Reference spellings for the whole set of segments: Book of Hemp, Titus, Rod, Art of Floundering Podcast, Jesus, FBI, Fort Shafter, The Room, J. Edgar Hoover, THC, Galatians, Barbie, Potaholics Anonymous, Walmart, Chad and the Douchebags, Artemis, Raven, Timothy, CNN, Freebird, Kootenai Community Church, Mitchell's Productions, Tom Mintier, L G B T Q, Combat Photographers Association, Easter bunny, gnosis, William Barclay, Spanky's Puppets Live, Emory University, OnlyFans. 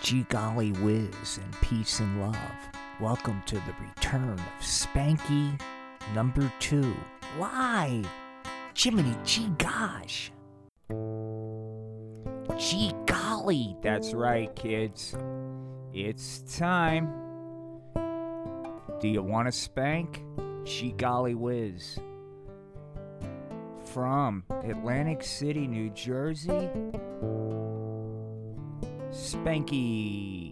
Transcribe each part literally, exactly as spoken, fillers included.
Gee golly whiz and peace and love. Welcome to the return of Spanky number two. Live! Jiminy gee gosh! Gee golly! That's right, kids. It's time. Do you want to spank? Gee golly whiz. From Atlantic City, New Jersey, Spanky,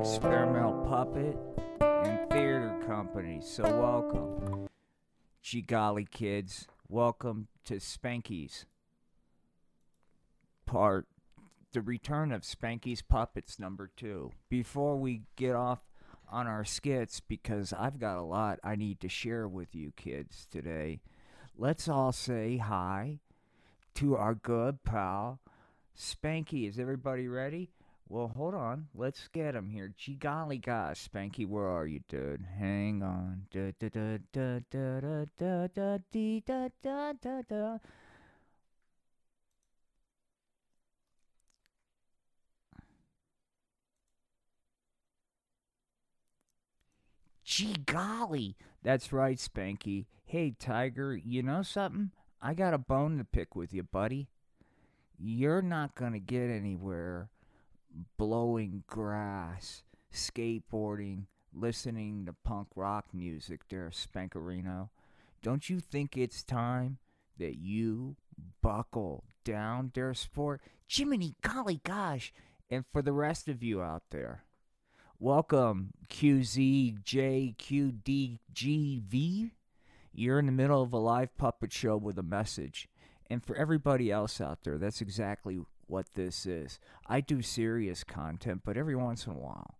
experimental puppet and theater company. So welcome, gee golly kids. Welcome to Spanky's part, the return of Spanky's Puppets number two. Before we get off on our skits, because I've got a lot I need to share with you kids today, let's all say hi to our good pal Spanky. Is everybody ready? Well, hold on. Let's get him here. Gee golly gosh, Spanky, where are you, dude? Hang on. Da, da, da, da, da, da, da, da, dee, da, da, da, da. Gee golly. That's right, Spanky. Hey, Tiger, you know something? I got a bone to pick with you, buddy. You're not going to get anywhere blowing grass, skateboarding, listening to punk rock music there, Spankarino. Don't you think it's time that you buckle down there, sport? Jiminy golly gosh. And for the rest of you out there, welcome Q Z J Q D G V. You're in the middle of a live puppet show with a message. And for everybody else out there, that's exactly what this is. I do serious content, but every once in a while,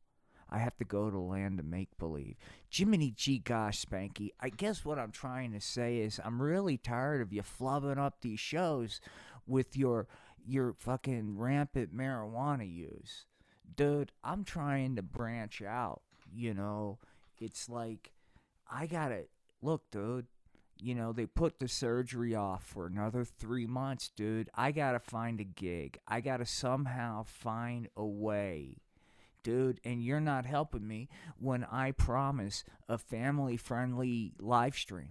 I have to go to land of make-believe. Jiminy gee gosh, Spanky, I guess what I'm trying to say is I'm really tired of you flubbing up these shows with your your fucking rampant marijuana use. Dude, I'm trying to branch out, you know. It's like, I gotta, look, dude. You know, they put the surgery off for another three months, dude. I got to find a gig. I got to somehow find a way, dude. And you're not helping me when I promise a family-friendly live stream.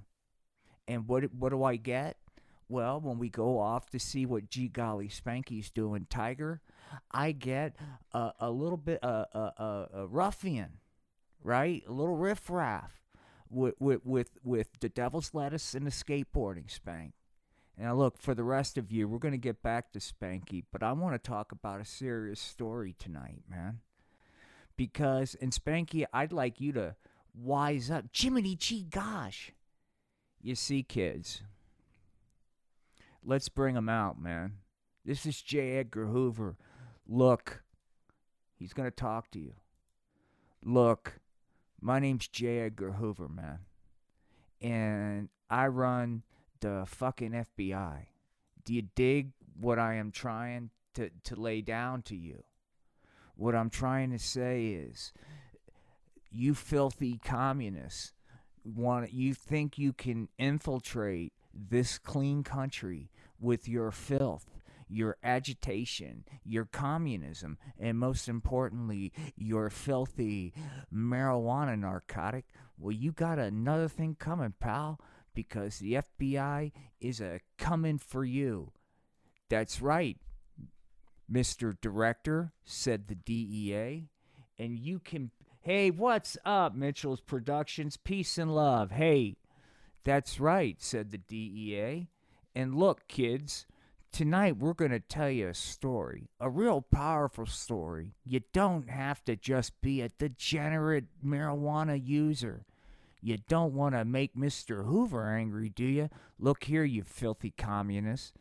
And what what do I get? Well, when we go off to see what Gee Golly Spanky's doing, Tiger, I get a, a little bit, a, a, a ruffian, right? A little riffraff. With, with with with the devil's lettuce and the skateboarding, Spank. Now look, for the rest of you, we're going to get back to Spanky, but I want to talk about a serious story tonight, man. Because, and Spanky, I'd like you to wise up. Jiminy gee gosh. You see, kids, let's bring them out, man. This is J. Edgar Hoover. Look, he's going to talk to you. Look. My name's J. Edgar Hoover, man, and I run the fucking F B I. Do you dig what I am trying to, to lay down to you? What I'm trying to say is, you filthy communists, want you think you can infiltrate this clean country with your filth, your agitation, your communism, and most importantly, your filthy marijuana narcotic. Well, you got another thing coming, pal, because the F B I is a coming for you. That's right, Mister Director, said the D E A. And you can, hey, what's up, Mitchell's Productions? Peace and love. Hey, that's right, said the D E A. And look, kids, tonight, we're going to tell you a story, a real powerful story. You don't have to just be a degenerate marijuana user. You don't want to make Mister Hoover angry, do you? Look here, you filthy communists.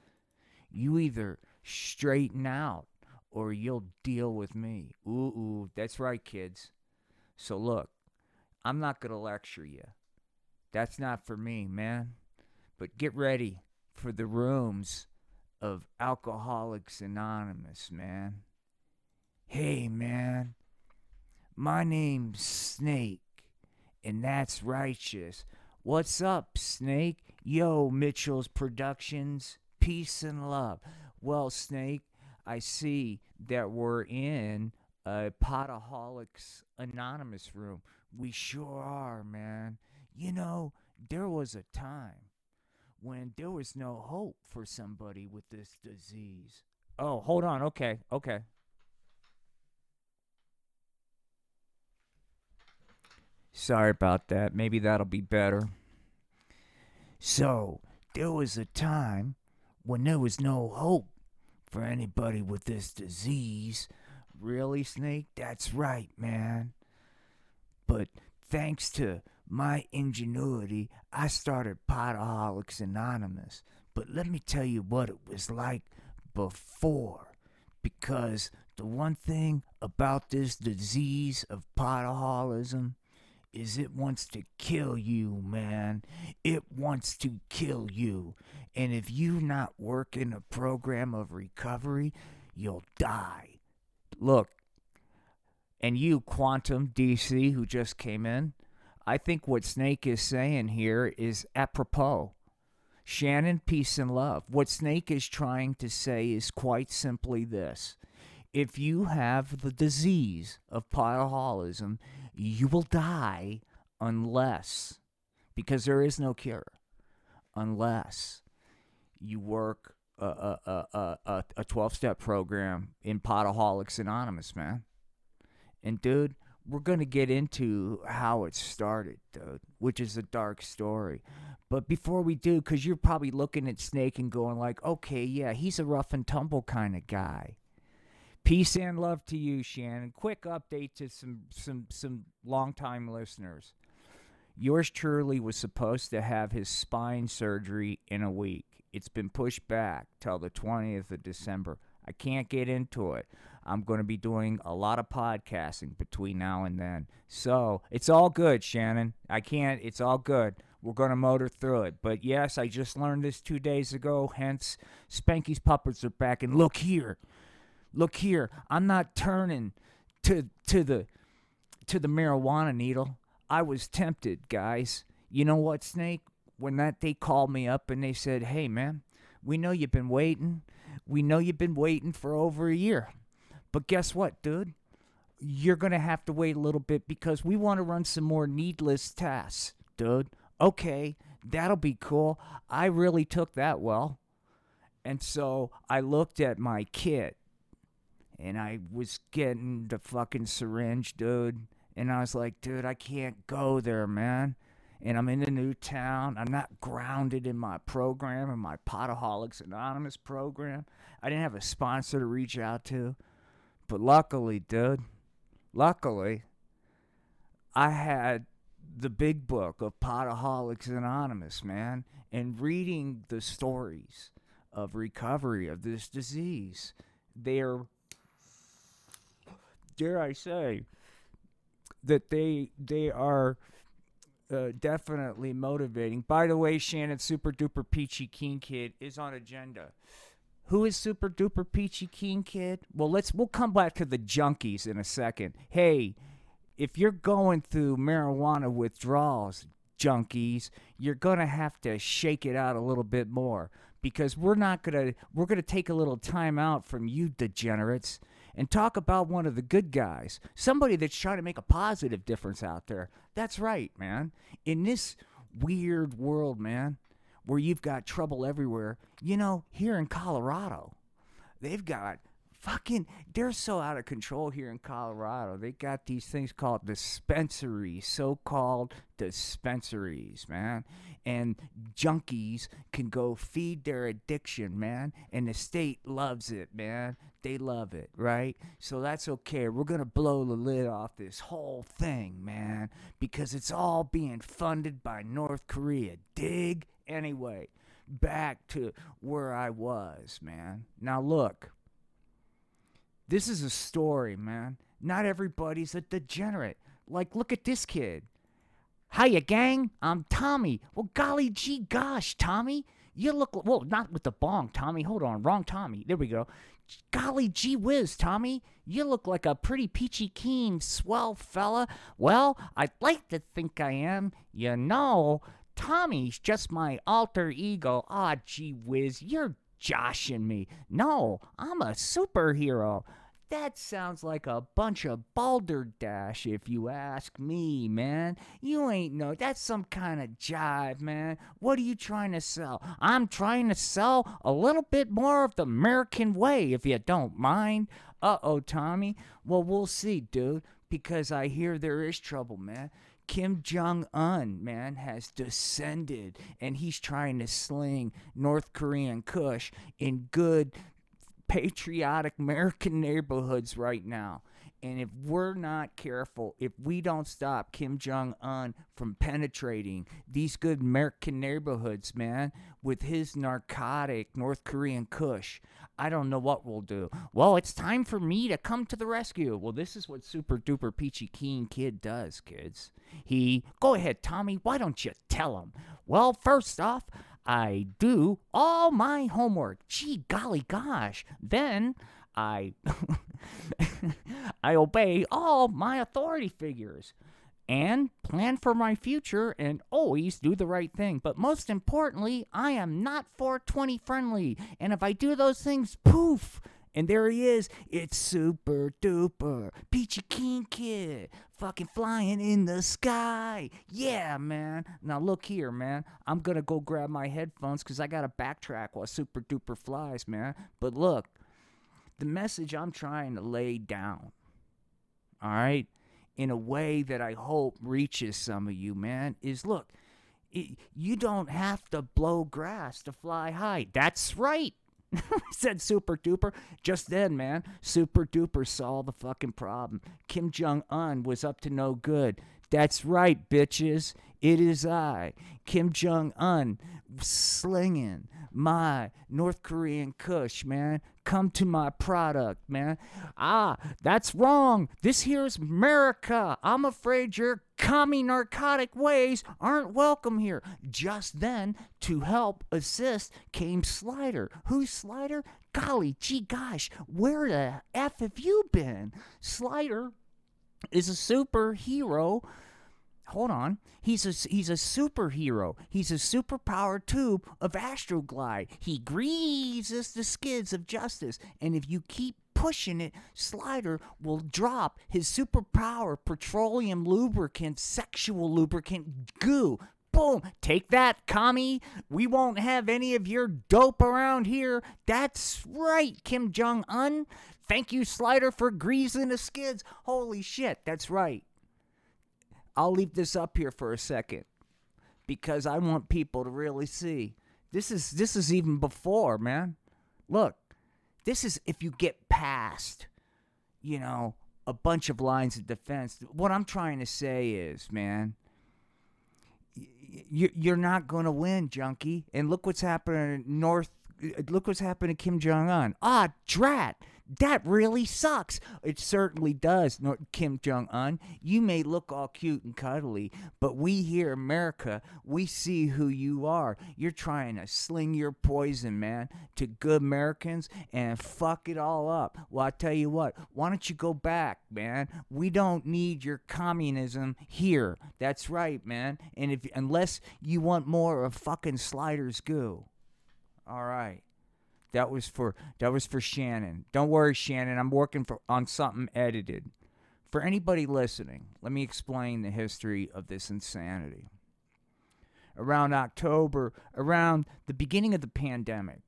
You either straighten out or you'll deal with me. Ooh, ooh, that's right, kids. So look, I'm not going to lecture you. That's not for me, man. But get ready for the rooms of Alcoholics Anonymous, man. Hey, man. My name's Snake, and that's righteous. What's up, Snake? Yo, Mitchell's Productions. Peace and love. Well, Snake, I see that we're in uh, Potaholics Anonymous room. We sure are, man. You know, there was a time when there was no hope for somebody with this disease. Oh, hold on. Okay, okay. Sorry about that. Maybe that'll be better. So, there was a time when there was no hope for anybody with this disease. Really, Snake? That's right, man. But thanks to my ingenuity, I started Potaholics Anonymous. But let me tell you what it was like before. Because the one thing about this disease of potaholism is it wants to kill you, man. It wants to kill you. And if you not work in a program of recovery, you'll die. Look, and you, Quantum D C, who just came in, I think what Snake is saying here is apropos. Shannon, peace and love. What Snake is trying to say is quite simply this. If you have the disease of potaholism, you will die unless, because there is no cure, unless you work a a a a twelve-step program in Potaholics Anonymous, man. And, dude, we're going to get into how it started, dude, which is a dark story. But before we do, because you're probably looking at Snake and going like, okay, yeah, he's a rough and tumble kind of guy. Peace and love to you, Shannon. Quick update to some some some longtime listeners. Yours truly was supposed to have his spine surgery in a week. It's been pushed back till the twentieth of December. I can't get into it. I'm going to be doing a lot of podcasting between now and then. So it's all good, Shannon. I can't. It's all good. We're going to motor through it. But yes, I just learned this two days ago. Hence, Spanky's Puppets are back. And look here. Look here, I'm not turning to to the to the marijuana needle. I was tempted, guys. You know what, Snake? When that they called me up and they said, "Hey, man, we know you've been waiting. We know you've been waiting for over a year. But guess what, dude? You're going to have to wait a little bit because we want to run some more needless tests, dude." Okay, that'll be cool. I really took that well. And so I looked at my kit. And I was getting the fucking syringe, dude. And I was like, dude, I can't go there, man. And I'm in a new town. I'm not grounded in my program, in my Potaholics Anonymous program. I didn't have a sponsor to reach out to. But luckily, dude, luckily, I had the big book of Potaholics Anonymous, man. And reading the stories of recovery of this disease, they're... dare I say, that they they are uh, definitely motivating. By the way, Shannon, Super Duper Peachy Keen Kid is on agenda. Who is Super Duper Peachy Keen Kid? Well, let's we'll come back to the junkies in a second. Hey, if you're going through marijuana withdrawals, junkies, you're gonna have to shake it out a little bit more because we're not gonna we're gonna take a little time out from you degenerates. And talk about one of the good guys. Somebody that's trying to make a positive difference out there. That's right, man. In this weird world, man, where you've got trouble everywhere. You know, here in Colorado, they've got fucking... they're so out of control here in Colorado. They got these things called dispensaries. So-called dispensaries, man. And junkies can go feed their addiction, man. And the state loves it, man. They love it, right? So that's okay. We're going to blow the lid off this whole thing, man, because it's all being funded by North Korea. Dig? Anyway, back to where I was, man. Now, look, this is a story, man. Not everybody's a degenerate. Like, look at this kid. Hiya, gang. I'm Tommy. Well, golly gee gosh, Tommy. You look, well, not with the bong, Tommy. Hold on, wrong Tommy. There we go. Golly gee whiz, Tommy, you look like a pretty peachy keen swell fella. Well, I'd like to think I am. You know, Tommy's just my alter ego. Aw, oh, gee whiz, you're joshing me. No, I'm a superhero. That sounds like a bunch of balderdash, if you ask me, man. You ain't no, that's some kind of jive, man. What are you trying to sell? I'm trying to sell a little bit more of the American way, if you don't mind. Uh-oh, Tommy. Well, we'll see, dude, because I hear there is trouble, man. Kim Jong-un, man, has descended, and he's trying to sling North Korean kush in good patriotic American neighborhoods right now. And if we're not careful, if we don't stop Kim Jong-un from penetrating these good American neighborhoods, man, with his narcotic North Korean kush, I don't know what we'll do. Well, it's time for me to come to the rescue. Well, this is what Super Duper Peachy Keen Kid does, kids. He, go ahead, Tommy, why don't you tell him? Well, first off, I do all my homework. Gee, golly gosh. Then I I obey all my authority figures and plan for my future and always do the right thing. But most importantly, I am not four twenty friendly. And if I do those things, poof, and there he is. It's Super Duper Peachy Keen Kid. Fucking flying in the sky. Yeah, man. Now look here, man. I'm gonna go grab my headphones because I gotta backtrack while Super Duper flies, man. But look, the message I'm trying to lay down, all right, in a way that I hope reaches some of you, man, is look, it, you don't have to blow grass to fly high. That's right. Said Super Duper. Just then, man, Super Duper saw the fucking problem. Kim Jong-un was up to no good. That's right, bitches. It is I, Kim Jong-un, slinging my North Korean kush, man. Come to my product, man. Ah, that's wrong. This here's America. I'm afraid your commie narcotic ways aren't welcome here. Just then, to help assist, came Slider. Who's Slider? Golly, gee gosh, where the F have you been? Slider is a superhero. Hold on. He's a, he's a superhero. He's a superpowered tube of Astroglide. He greases the skids of justice. And if you keep pushing it, Slider will drop his superpower petroleum lubricant, sexual lubricant goo. Boom. Take that, commie. We won't have any of your dope around here. That's right, Kim Jong-un. Thank you, Slider, for greasing the skids. Holy shit. That's right. I'll leave this up here for a second because I want people to really see. This is this is even before, man. Look, this is if you get past, you know, a bunch of lines of defense. What I'm trying to say is, man, you're not going to win, junkie. And look what's happening in North. Look what's happened to Kim Jong-un. Ah, drat. That really sucks. It certainly does, Kim Jong-un. You may look all cute and cuddly, but we here in America, we see who you are. You're trying to sling your poison, man, to good Americans and fuck it all up. Well, I tell you what, why don't you go back, man? We don't need your communism here. That's right, man. And if unless you want more of fucking Slider's goo. All right. That was for that was for Shannon. Don't worry, Shannon. I'm working for, on something edited. For anybody listening, let me explain the history of this insanity. Around October, around the beginning of the pandemic,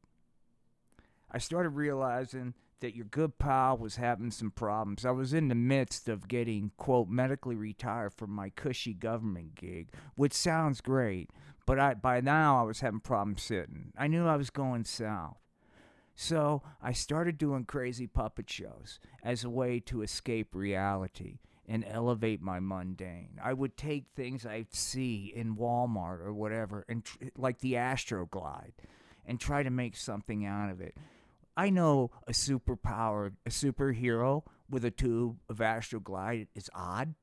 I started realizing that your good pal was having some problems. I was in the midst of getting, quote, medically retired from my cushy government gig, which sounds great, but I by now I was having problems sitting. I knew I was going south. So I started doing crazy puppet shows as a way to escape reality and elevate my mundane. I would take things I'd see in Walmart or whatever, and tr- like the Astroglide, and try to make something out of it. I know a superpowered, a superhero with a tube of Astroglide is odd.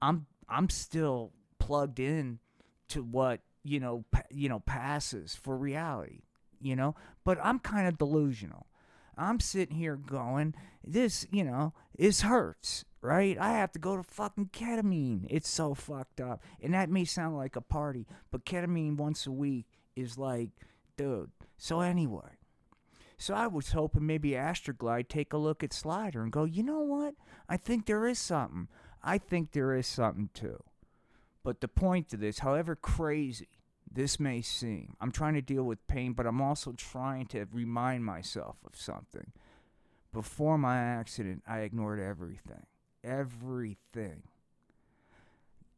I'm I'm still plugged in to what you know pa- you know passes for reality. You know, but I'm kind of delusional. I'm sitting here going, this, you know, it hurts, right? I have to go to fucking ketamine. It's so fucked up. And that may sound like a party, but ketamine once a week is like, dude. So anyway, So I was hoping maybe Astroglide take a look at Slider and go, you know what? I think there is something. I think there is something too. But the point of this, however crazy this may seem, I'm trying to deal with pain, but I'm also trying to remind myself of something. Before my accident, I ignored everything. Everything.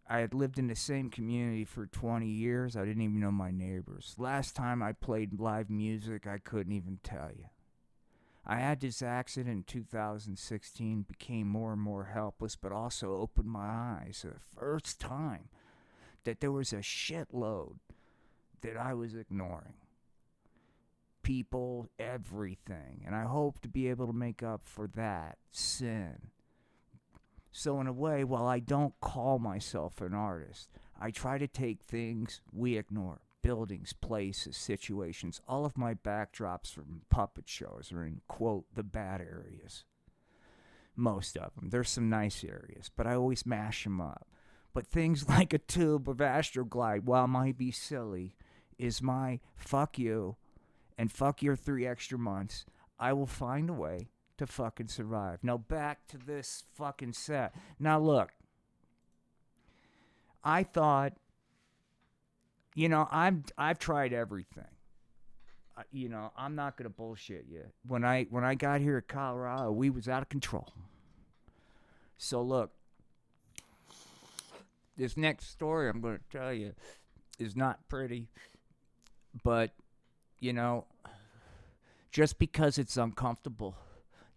I had lived in the same community for twenty years. I didn't even know my neighbors. Last time I played live music, I couldn't even tell you. I had this accident in two thousand sixteen, became more and more helpless, but also opened my eyes for the first time that there was a shitload that I was ignoring. People, everything. And I hope to be able to make up for that sin. So in a way, while I don't call myself an artist, I try to take things we ignore. Buildings, places, situations. All of my backdrops from puppet shows are in, quote, the bad areas. Most of them. There's some nice areas, but I always mash them up. But things like a tube of Astroglide, while might be silly, is my fuck you and fuck your three extra months. I will find a way to fucking survive. Now back to this fucking set. Now look, I thought, you know, I'm I've tried everything. Uh, you know, I'm not gonna bullshit you. When I when I got here at Colorado, we was out of control. So look, this next story I'm gonna tell you is not pretty, but you know, just because it's uncomfortable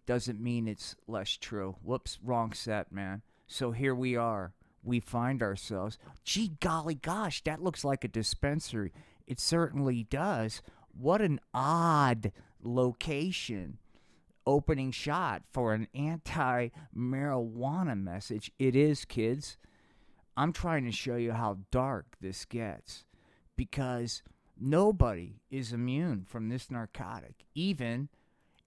doesn't mean it's less true. Whoops, wrong set, man. So here we are. We find ourselves, gee golly gosh, that looks like a dispensary. It certainly does. What an odd location. Opening shot for an anti-marijuana message. It is, kids. I'm trying to show you how dark this gets, because nobody is immune from this narcotic. Even,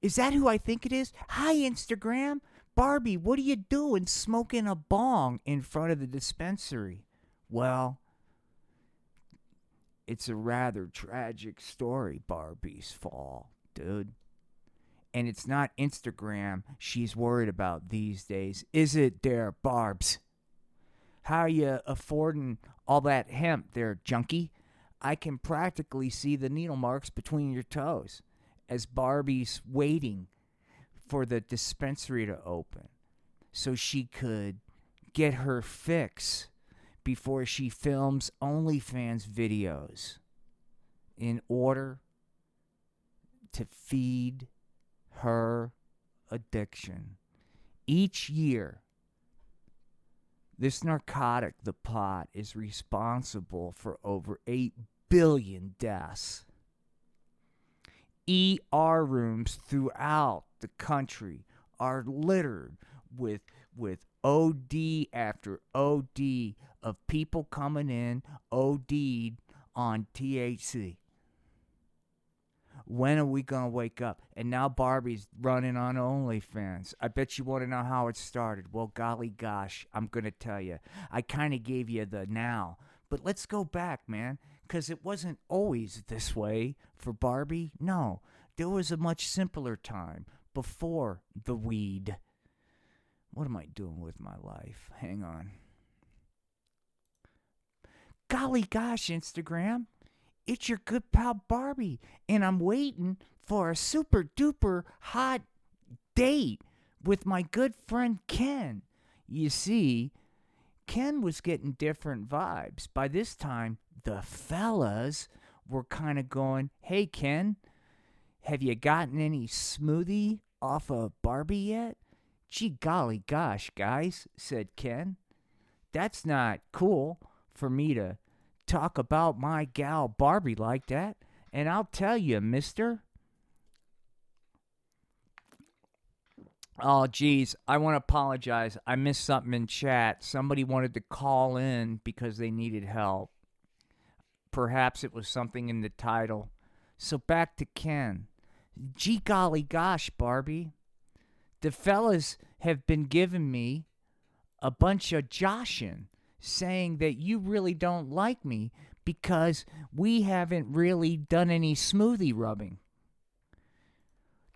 is that who I think it is? Hi, Instagram. Barbie, what are you doing smoking a bong in front of the dispensary? Well, it's a rather tragic story, Barbie's fall, dude. And it's not Instagram she's worried about these days, is it there, Barbs? How are you affording all that hemp there, junkie? I can practically see the needle marks between your toes as Barbie's waiting for the dispensary to open so she could get her fix before she films OnlyFans videos in order to feed her addiction. Each year, this narcotic, the pot, is responsible for over eight billion deaths. E R rooms throughout the country are littered with with O D after O D of people coming in O D'd on T H C. When are we going to wake up? And now Barbie's running on OnlyFans. I bet you want to know how it started. Well, golly gosh, I'm going to tell you. I kind of gave you the now. But let's go back, man, because it wasn't always this way for Barbie. No, there was a much simpler time before the weed. What am I doing with my life? Hang on. Golly gosh, Instagram. It's your good pal Barbie, and I'm waiting for a super duper hot date with my good friend Ken. You see, Ken was getting different vibes. By this time, the fellas were kind of going, hey, Ken, have you gotten any smoothie off of Barbie yet? Gee golly gosh, guys, said Ken. That's not cool for me to talk about my gal Barbie like that. And I'll tell you, mister. Oh, geez, I want to apologize. I missed something in chat. Somebody wanted to call in because they needed help. Perhaps it was something in the title. So back to Ken. Gee golly gosh, Barbie. The fellas have been giving me a bunch of joshin', saying that you really don't like me because we haven't really done any smoothie rubbing.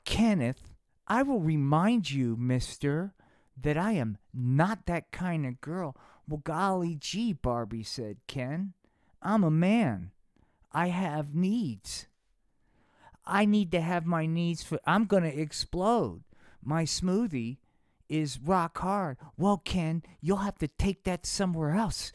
Kenneth, I will remind you, mister, that I am not that kind of girl. Well, golly gee, Barbie said, Ken. I'm a man. I have needs. I need to have my needs for. I'm going to explode. My smoothie is rock hard. Well, Ken, you'll have to take that somewhere else.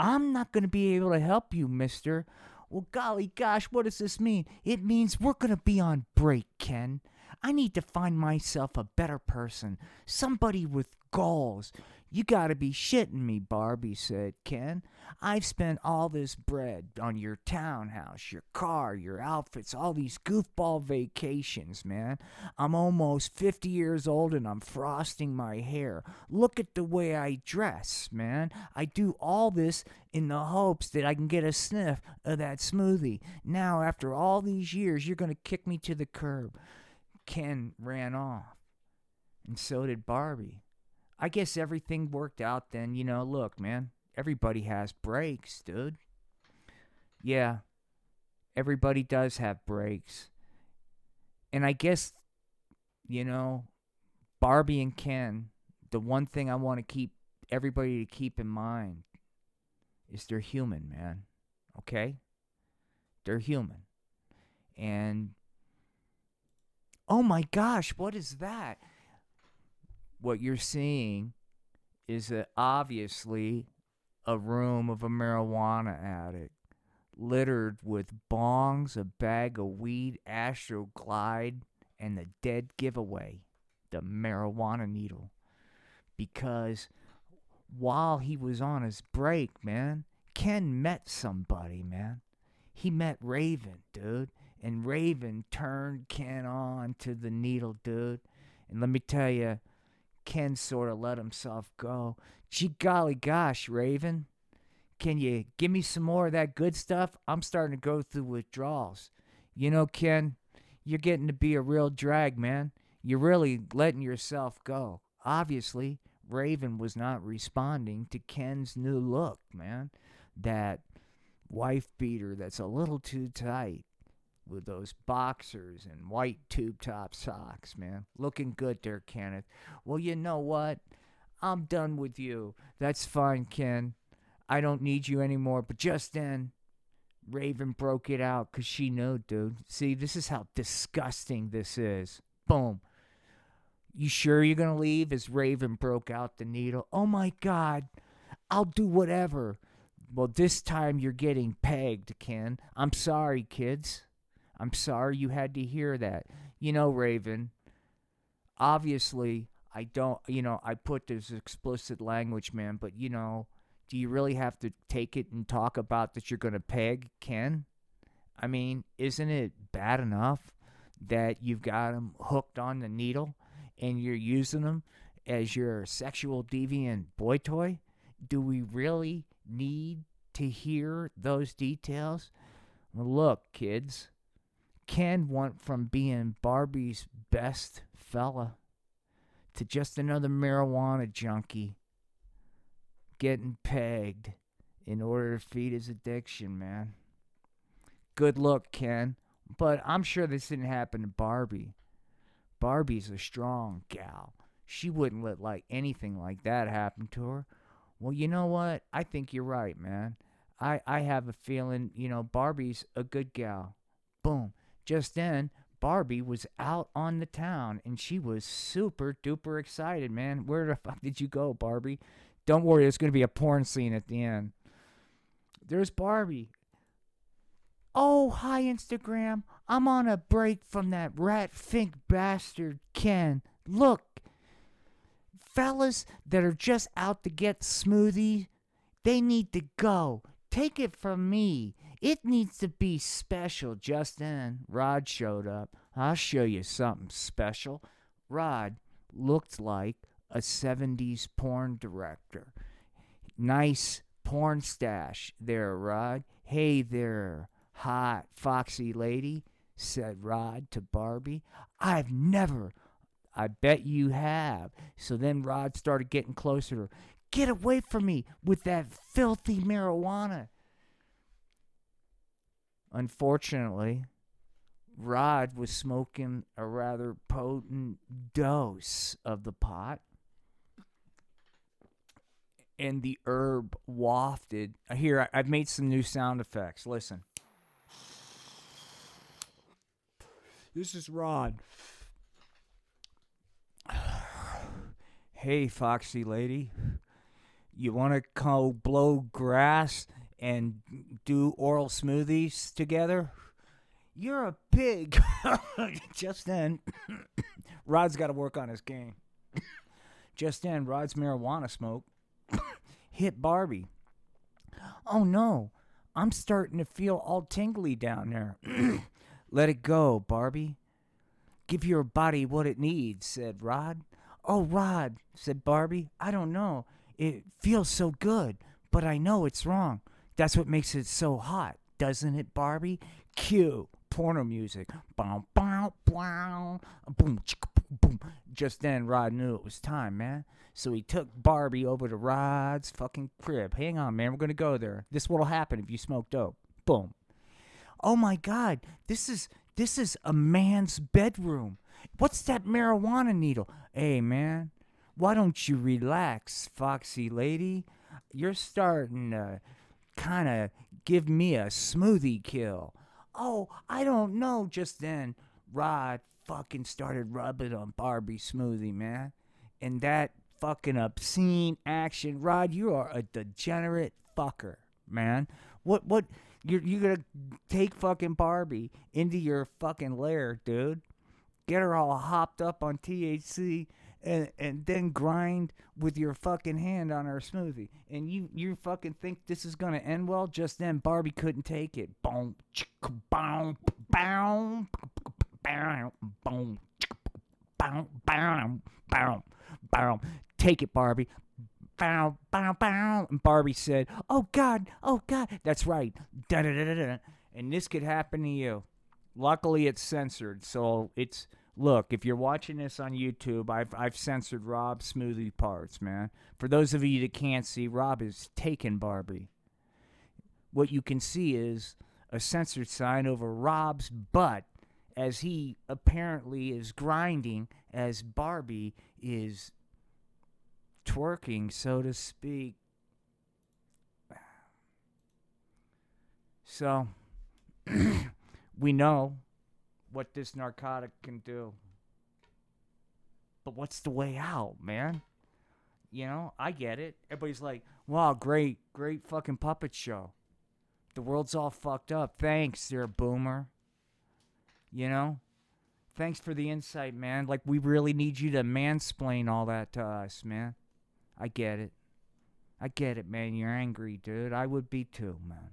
I'm not going to be able to help you, mister. Well, golly gosh, what does this mean? It means we're going to be on break, Ken. I need to find myself a better person, somebody with goals. You got to be shitting me, Barbie said, Ken. I've spent all this bread on your townhouse, your car, your outfits, all these goofball vacations, man. I'm almost fifty years old and I'm frosting my hair. Look at the way I dress, man. I do all this in the hopes that I can get a sniff of that smoothie. Now, after all these years, you're going to kick me to the curb. Ken ran off, and so did Barbie. I guess everything worked out then. You know, look, man, everybody has breaks, dude. Yeah, everybody does have breaks. And I guess, you know, Barbie and Ken, the one thing I want to keep everybody to keep in mind is they're human, man. Okay? They're human. And, oh my gosh, what is that? What you're seeing is a, obviously a room of a marijuana addict littered with bongs, a bag of weed, Astroglide, and the dead giveaway, the marijuana needle. Because while he was on his break, man, Ken met somebody, man. He met Raven, dude. And Raven turned Ken on to the needle, dude. And let me tell you, Ken sort of let himself go. Gee golly gosh, Raven, can you give me some more of that good stuff? I'm starting to go through withdrawals. You know, Ken, you're getting to be a real drag, man. You're really letting yourself go. Obviously, Raven was not responding to Ken's new look, man. That wife beater that's a little too tight with those boxers and white tube top socks, man. Looking good there, Kenneth. Well, you know what? I'm done with you. That's fine, Ken. I don't need you anymore. But just then, Raven broke it out because she knew, dude. See, this is how disgusting this is. Boom. You sure you're going to leave? As Raven broke out the needle. Oh, my God. I'll do whatever. Well, this time you're getting pegged, Ken. I'm sorry, kids. I'm sorry you had to hear that. You know, Raven, obviously, I don't, you know, I put this explicit language, man, but, you know, do you really have to take it and talk about that you're going to peg Ken? I mean, isn't it bad enough that you've got him hooked on the needle and you're using him as your sexual deviant boy toy? Do we really need to hear those details? Well, look, kids. Ken went from being Barbie's best fella to just another marijuana junkie getting pegged in order to feed his addiction, man. Good luck, Ken. But I'm sure this didn't happen to Barbie. Barbie's a strong gal. She wouldn't let like anything like that happen to her. Well, you know what? I think you're right, man. I, I have a feeling, you know, Barbie's a good gal. Boom. Just then, Barbie was out on the town, and she was super duper excited, man. Where the fuck did you go, Barbie? Don't worry, there's going to be a porn scene at the end. There's Barbie. Oh, hi, Instagram. I'm on a break from that rat fink bastard Ken. Look, fellas that are just out to get smoothies, they need to go. Take it from me. It needs to be special. Just then, Rod showed up. I'll show you something special. Rod looked like a seventies porn director. Nice porn stash there, Rod. Hey there, hot foxy lady, said Rod to Barbie. I've never. I bet you have. So then Rod started getting closer to her. Get away from me with that filthy marijuana. Unfortunately, Rod was smoking a rather potent dose of the pot, and the herb wafted. Here, I've made some new sound effects. Listen. This is Rod. Hey, foxy lady. You want to go blow grass and do oral smoothies together? You're a pig. Just then, Rod's got to work on his game. Just then, Rod's marijuana smoke hit Barbie. Oh, no. I'm starting to feel all tingly down there. Let it go, Barbie. Give your body what it needs, said Rod. Oh, Rod, said Barbie. I don't know. It feels so good, but I know it's wrong. That's what makes it so hot, doesn't it, Barbie? Cue porno music. Bow, bow, bow. Boom, boom. Just then, Rod knew it was time, man. So he took Barbie over to Rod's fucking crib. Hang on, man. We're going to go there. This is what'll happen if you smoke dope. Boom. Oh, my God, this is this is a man's bedroom. What's that marijuana needle? Hey, man, why don't you relax, foxy lady? You're starting to kind of give me a smoothie kill. Oh, I don't know. Just then, Rod fucking started rubbing on Barbie's smoothie, man. And that fucking obscene action. Rod, you are a degenerate fucker, man. What, what... You're, you're going to take fucking Barbie into your fucking lair, dude. Get her all hopped up on T H C and, and then grind with your fucking hand on her smoothie. And you, you fucking think this is going to end well? Just then, Barbie couldn't take it. Boom, boom, boom, boom, boom, boom, boom, boom. Take it, Barbie. Bow, bow, bow. And Barbie said, oh, God, oh, God. That's right. Da, da, da, da. And this could happen to you. Luckily, it's censored. So it's, look, if you're watching this on YouTube, I've, I've censored Rob's smoothie parts, man. For those of you that can't see, Rob is taking Barbie. What you can see is a censored sign over Rob's butt as he apparently is grinding as Barbie is twerking, so to speak. So, we know what this narcotic can do. But what's the way out, man? You know, I get it. Everybody's like, wow, great, great fucking puppet show. The world's all fucked up. Thanks, there, boomer. You know? Thanks for the insight, man. Like, we really need you to mansplain all that to us, man. I get it. I get it, man. You're angry, dude. I would be too, man.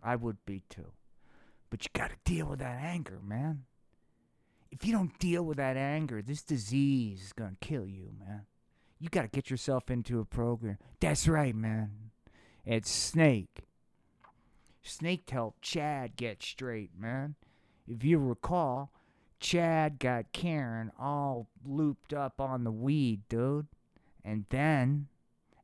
I would be too. But you got to deal with that anger, man. If you don't deal with that anger, this disease is going to kill you, man. You got to get yourself into a program. That's right, man. It's Snake. Snake helped Chad get straight, man. If you recall, Chad got Karen all looped up on the weed, dude. And then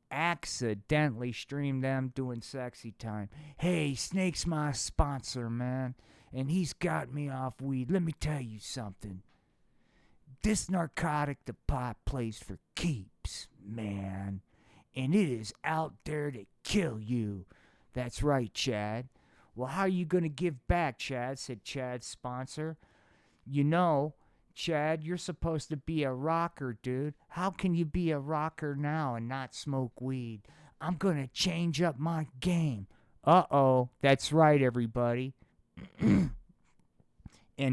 accidentally streamed them doing sexy time. Hey, Snake's my sponsor, man. And he's got me off weed. Let me tell you something. This narcotic, the pot, plays for keeps, man. And it is out there to kill you. That's right, Chad. Well, how are you going to give back, Chad, said Chad's sponsor. You know, Chad, you're supposed to be a rocker, dude. How can you be a rocker now and not smoke weed? I'm going to change up my game. Uh-oh. That's right, everybody. And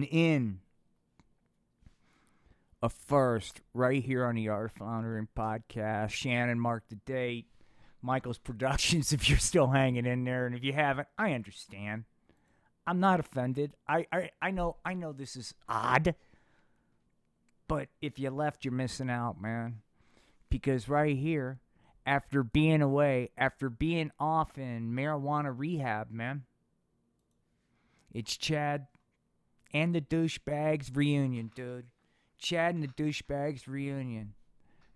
in a first, right here on the Art of Floundering Podcast, Shannon marked the date. Michael's Productions, if you're still hanging in there. And if you haven't, I understand. I'm not offended. I, I, I know I know this is odd. But if you left, you're missing out, man. Because right here, after being away, after being off in marijuana rehab, man, it's Chad and the Douchebags reunion, dude. Chad and the Douchebags reunion.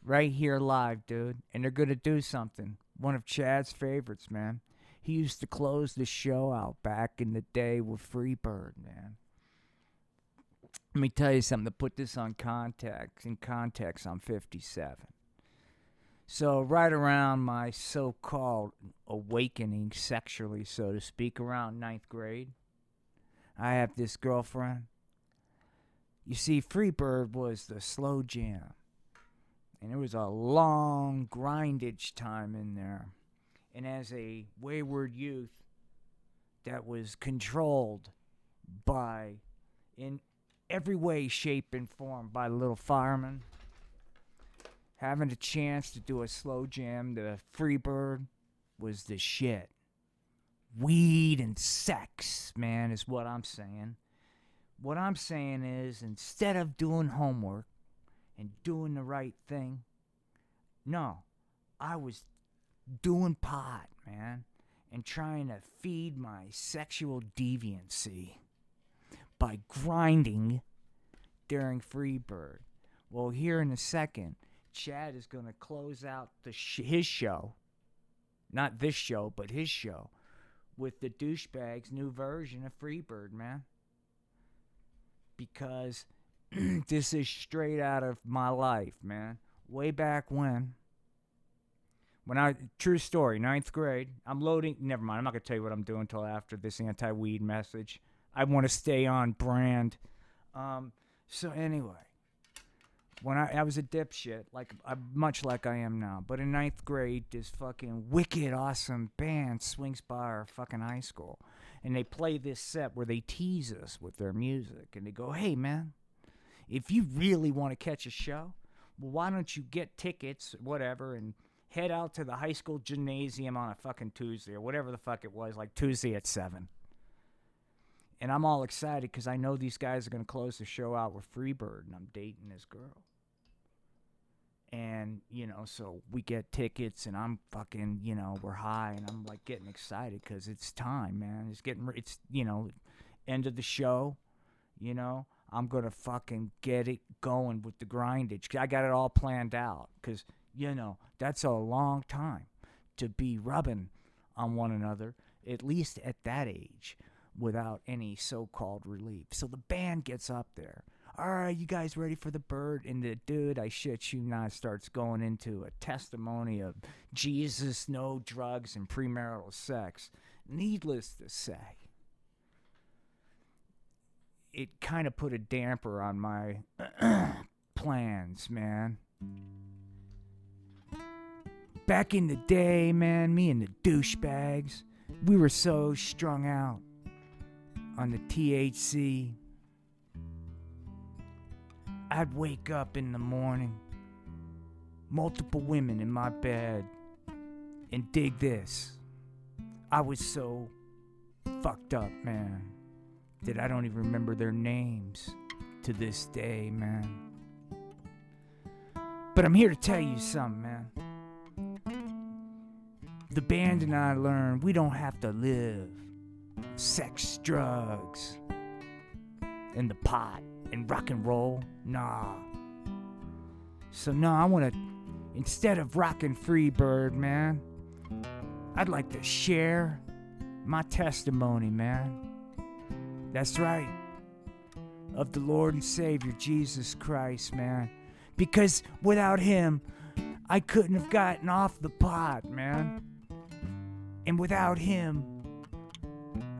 Right here live, dude. And they're going to do something. One of Chad's favorites, man. He used to close the show out back in the day with Freebird, man. Let me tell you something to put this on context. In context, I'm fifty-seven. So right around my so-called awakening sexually, so to speak, around ninth grade, I have this girlfriend. You see, Freebird was the slow jam. And there was a long grindage time in there. And as a wayward youth that was controlled by, in every way, shape, and form, by the little fireman, having a chance to do a slow jam to Freebird was the shit. Weed and sex, man, is what I'm saying. What I'm saying is, instead of doing homework and doing the right thing, no, I was doing pot, man, and trying to feed my sexual deviancy by grinding during Freebird. Well, here in a second, Chad is going to close out the sh- his show, not this show, but his show, with the Douchebags' new version of Freebird, man. Because this is straight out of my life, man. Way back when, when I, true story, ninth grade, I'm loading, never mind, I'm not going to tell you what I'm doing until after this anti-weed message. I want to stay on brand. Um, so anyway, when I, I was a dipshit, like uh, much like I am now, but in ninth grade, this fucking wicked awesome band swings by our fucking high school, and they play this set where they tease us with their music, and they go, "Hey, man, if you really want to catch a show, well, why don't you get tickets, whatever, and head out to the high school gymnasium on a fucking Tuesday or whatever the fuck it was, like Tuesday at seven." And I'm all excited because I know these guys are going to close the show out with Freebird, and I'm dating this girl. And, you know, so we get tickets, and I'm fucking, you know, we're high, and I'm, like, getting excited because it's time, man. It's getting, it's, you know, end of the show, you know. I'm going to fucking get it going with the grindage. I got it all planned out because, you know, that's a long time to be rubbing on one another, at least at that age, without any so-called relief. So the band gets up there. All right, you guys ready for the bird? And the dude, I shit you not, starts going into a testimony of Jesus, no drugs, and premarital sex. Needless to say, it kind of put a damper on my plans, man. Back in the day, man, me and the douchebags, we were so strung out on the T H C. I'd wake up in the morning, multiple women in my bed, and dig this. I was so fucked up, man, that I don't even remember their names to this day, man. But I'm here to tell you something, man. The band and I learned we don't have to live sex, drugs, and the pot, and rock and roll. Nah. So nah, I want to, instead of rocking Freebird, man, I'd like to share my testimony, man. That's right. Of the Lord and Savior, Jesus Christ, man. Because without him, I couldn't have gotten off the pot, man. And without him,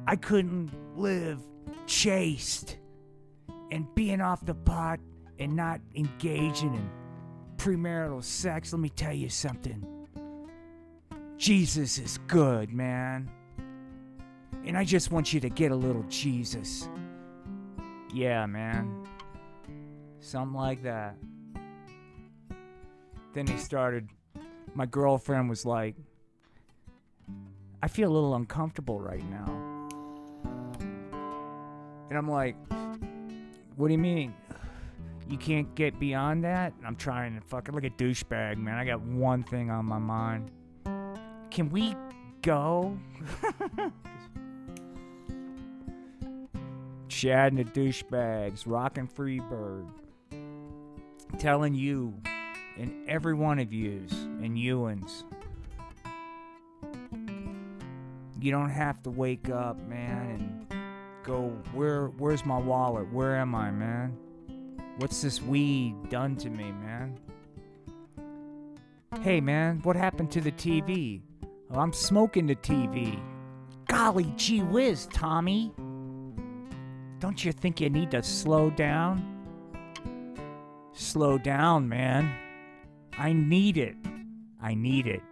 I couldn't live chaste, and being off the pot and not engaging in premarital sex. Let me tell you something. Jesus is good, man. And I just want you to get a little Jesus. Yeah, man. Something like that. Then he started. My girlfriend was like, "I feel a little uncomfortable right now." And I'm like, "What do you mean? You can't get beyond that?" And I'm trying to fucking, like a douchebag, man. I got one thing on my mind. "Can we go?" Chad and the Douchebags, rockin' Freebird. Telling you, and every one of yous, and you'uns, you don't have to wake up, man, and go, where? Where's my wallet? Where am I, man? What's this weed done to me, man? Hey, man, what happened to the T V? Well, I'm smoking the T V. Golly gee whiz, Tommy. Don't you think you need to slow down? Slow down, man. I need it. I need it.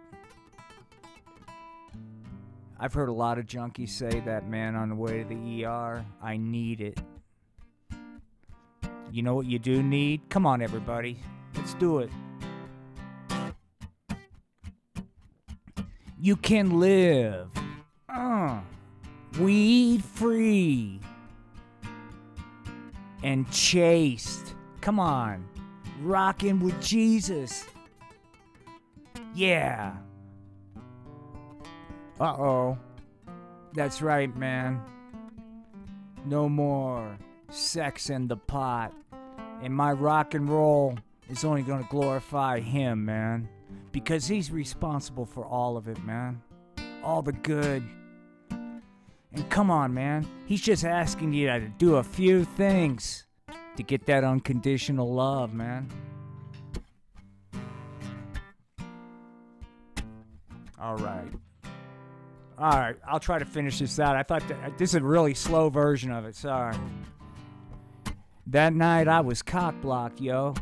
I've heard a lot of junkies say that, man, on the way to the E R. I need it. You know what you do need? Come on, everybody. Let's do it. You can live uh, weed-free and chaste. Come on. Rockin' with Jesus. Yeah. Uh-oh. That's right, man. No more sex in the pot. And my rock and roll is only gonna glorify him, man. Because he's responsible for all of it, man. All the good. And come on, man. He's just asking you to do a few things to get that unconditional love, man. All right. All right. I'll try to finish this out. I thought that, this is a really slow version of it. Sorry. That night I was cock blocked, yo.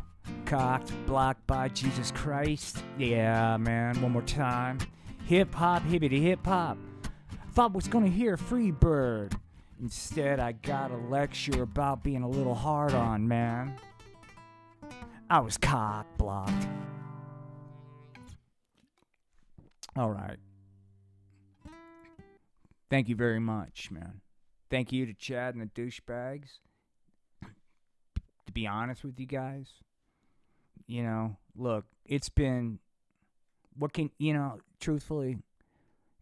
Cocked, blocked by Jesus Christ. Yeah, man. One more time. Hip hop, hibbity hip hop. Thought I was gonna hear Freebird. Instead, I got a lecture about being a little hard on, man. I was cock blocked. All right. Thank you very much, man. Thank you to Chad and the Douchebags. To be honest with you guys, you know, look, it's been, what can, you know, truthfully,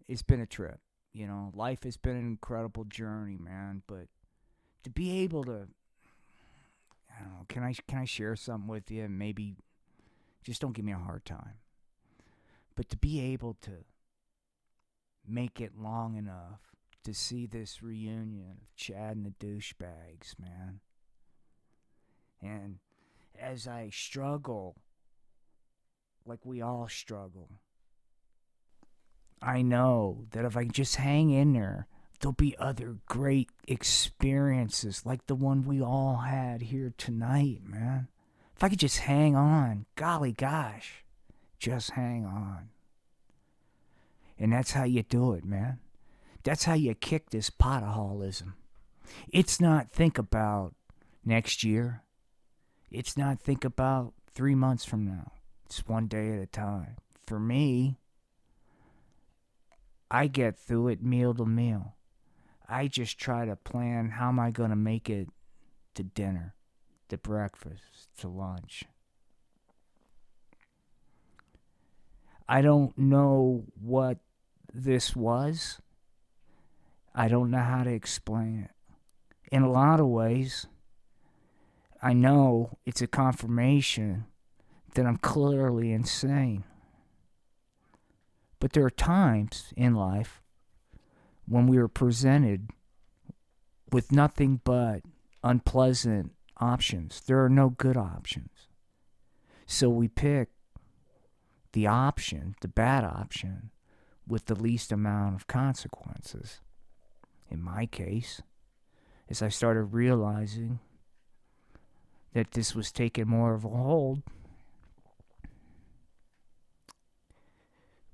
it's been a trip. You know, life has been an incredible journey, man. But to be able to, I don't know, can I can I share something with you? Maybe just don't give me a hard time. But to be able to make it long enough to see this reunion of Chad and the Douchebags, man. And as I struggle, like we all struggle, I know that if I just hang in there, there'll be other great experiences like the one we all had here tonight, man. If I could just hang on, golly gosh, just hang on. And that's how you do it, man. That's how you kick this potaholism. It's not think about next year. It's not think about three months from now. It's one day at a time. For me, I get through it meal to meal. I just try to plan how am I going to make it to dinner, to breakfast, to lunch. I don't know what this was. I don't know how to explain it. In a lot of ways, I know it's a confirmation that I'm clearly insane. But there are times in life when we are presented with nothing but unpleasant options. There are no good options. So we pick the option, the bad option, with the least amount of consequences. In my case, as I started realizing that this was taking more of a hold,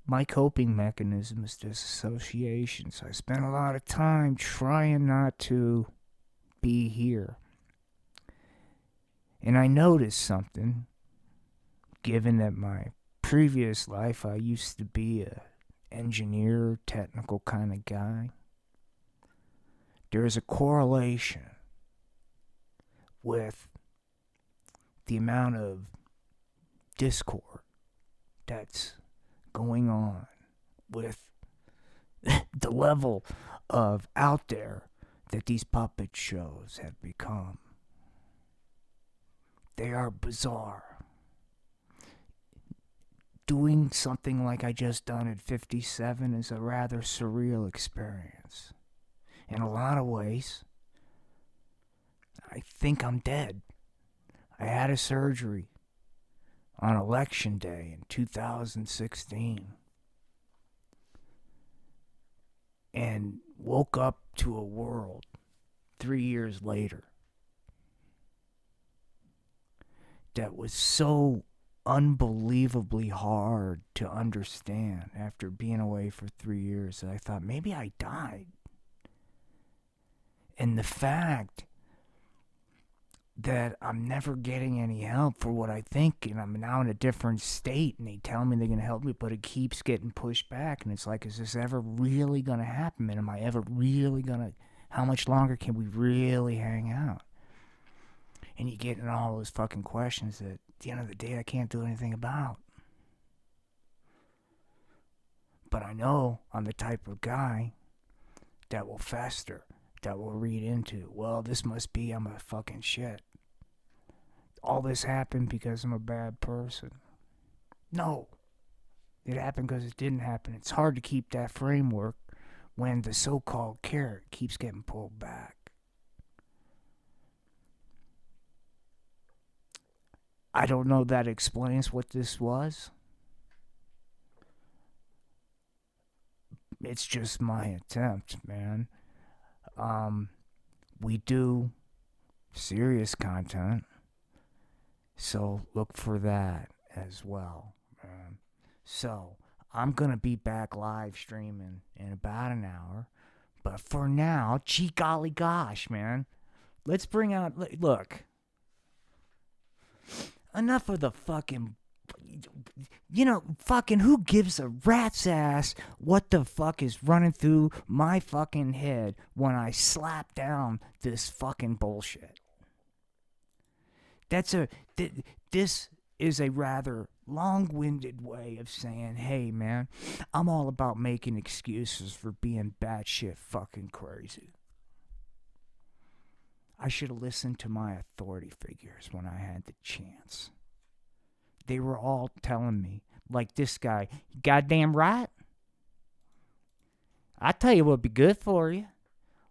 my coping mechanism is disassociation, so I spent a lot of time trying not to be here. And I noticed something, given that my previous life I used to be an engineer, technical kind of guy. There is a correlation with the amount of discord that's going on with the level of out there that these puppet shows have become. They are bizarre. Doing something like I just done at fifty-seven is a rather surreal experience. In a lot of ways, I think I'm dead. I had a surgery on election day in two thousand sixteen and woke up to a world three years later that was so unbelievably hard to understand after being away for three years that I thought maybe I died. And the fact that I'm never getting any help for what I think, and I'm now in a different state, and they tell me they're going to help me, but it keeps getting pushed back, and it's like, is this ever really going to happen? And am I ever really going to, how much longer can we really hang out? And you get in all those fucking questions that, at the end of the day, I can't do anything about. But I know I'm the type of guy that will fester, that will read into, well, this must be, I'm a fucking shit. All this happened because I'm a bad person. No. It happened because it didn't happen. It's hard to keep that framework when the so-called carrot keeps getting pulled back. I don't know that explains what this was. It's just my attempt, man. Um, we do serious content, so look for that as well, man. So I'm going to be back live streaming in about an hour, but for now, gee golly gosh, man, let's bring out, look, enough of the fucking, you know, fucking who gives a rat's ass what the fuck is running through my fucking head when I slap down this fucking bullshit. That's a, th- this is a rather long-winded way of saying, hey man, I'm all about making excuses for being batshit fucking crazy. I should have listened to my authority figures when I had the chance. They were all telling me, like this guy, goddamn right. I tell you what'd be good for you.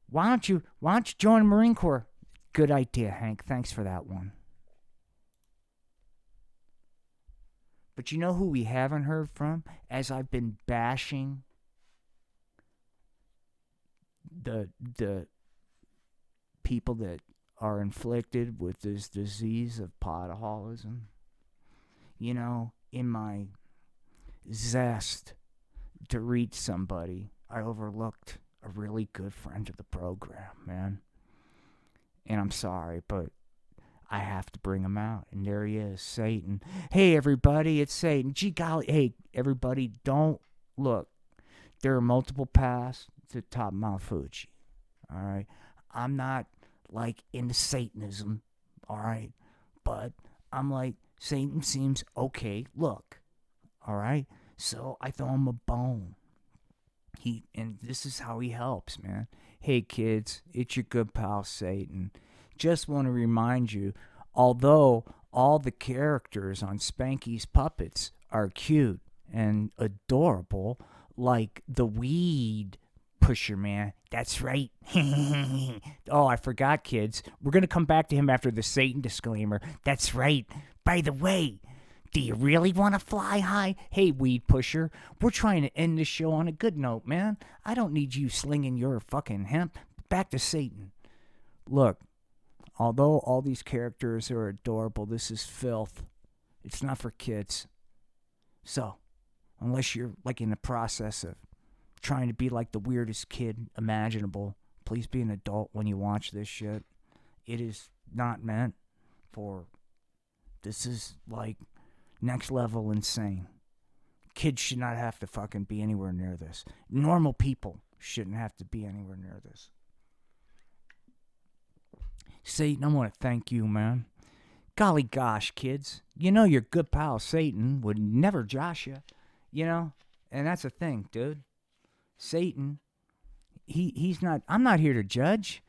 Why don't you why don't you join the Marine Corps? Good idea, Hank. Thanks for that one. But you know who we haven't heard from? As I've been bashing the the people that are inflicted with this disease of potaholism. You know, in my zest to reach somebody, I overlooked a really good friend of the program, man. And I'm sorry, but I have to bring him out. And there he is, Satan. Hey, everybody, it's Satan. Gee golly, hey, everybody, don't look. There are multiple paths to top Mount Fuji, all right? I'm not, like, into Satanism, all right? But I'm like, Satan seems okay. Look, all right? So I throw him a bone. He and this is how he helps, man. Hey, kids, it's your good pal, Satan. Just want to remind you, although all the characters on Spanky's Puppets are cute and adorable, like the weed pusher, man. That's right. Oh, I forgot, kids. We're going to come back to him after the Satan disclaimer. That's right. By the way, do you really want to fly high? Hey, weed pusher, we're trying to end this show on a good note, man. I don't need you slinging your fucking hemp. Back to Satan. Look, although all these characters are adorable, this is filth. It's not for kids. So, unless you're like in the process of trying to be like the weirdest kid imaginable, please be an adult when you watch this shit. It is not meant for... This is, like, next level insane. Kids should not have to fucking be anywhere near this. Normal people shouldn't have to be anywhere near this. Satan, I want to thank you, man. Golly gosh, kids. You know your good pal Satan would never josh you. You know? And that's the thing, dude. Satan, he he's not... I'm not here to judge.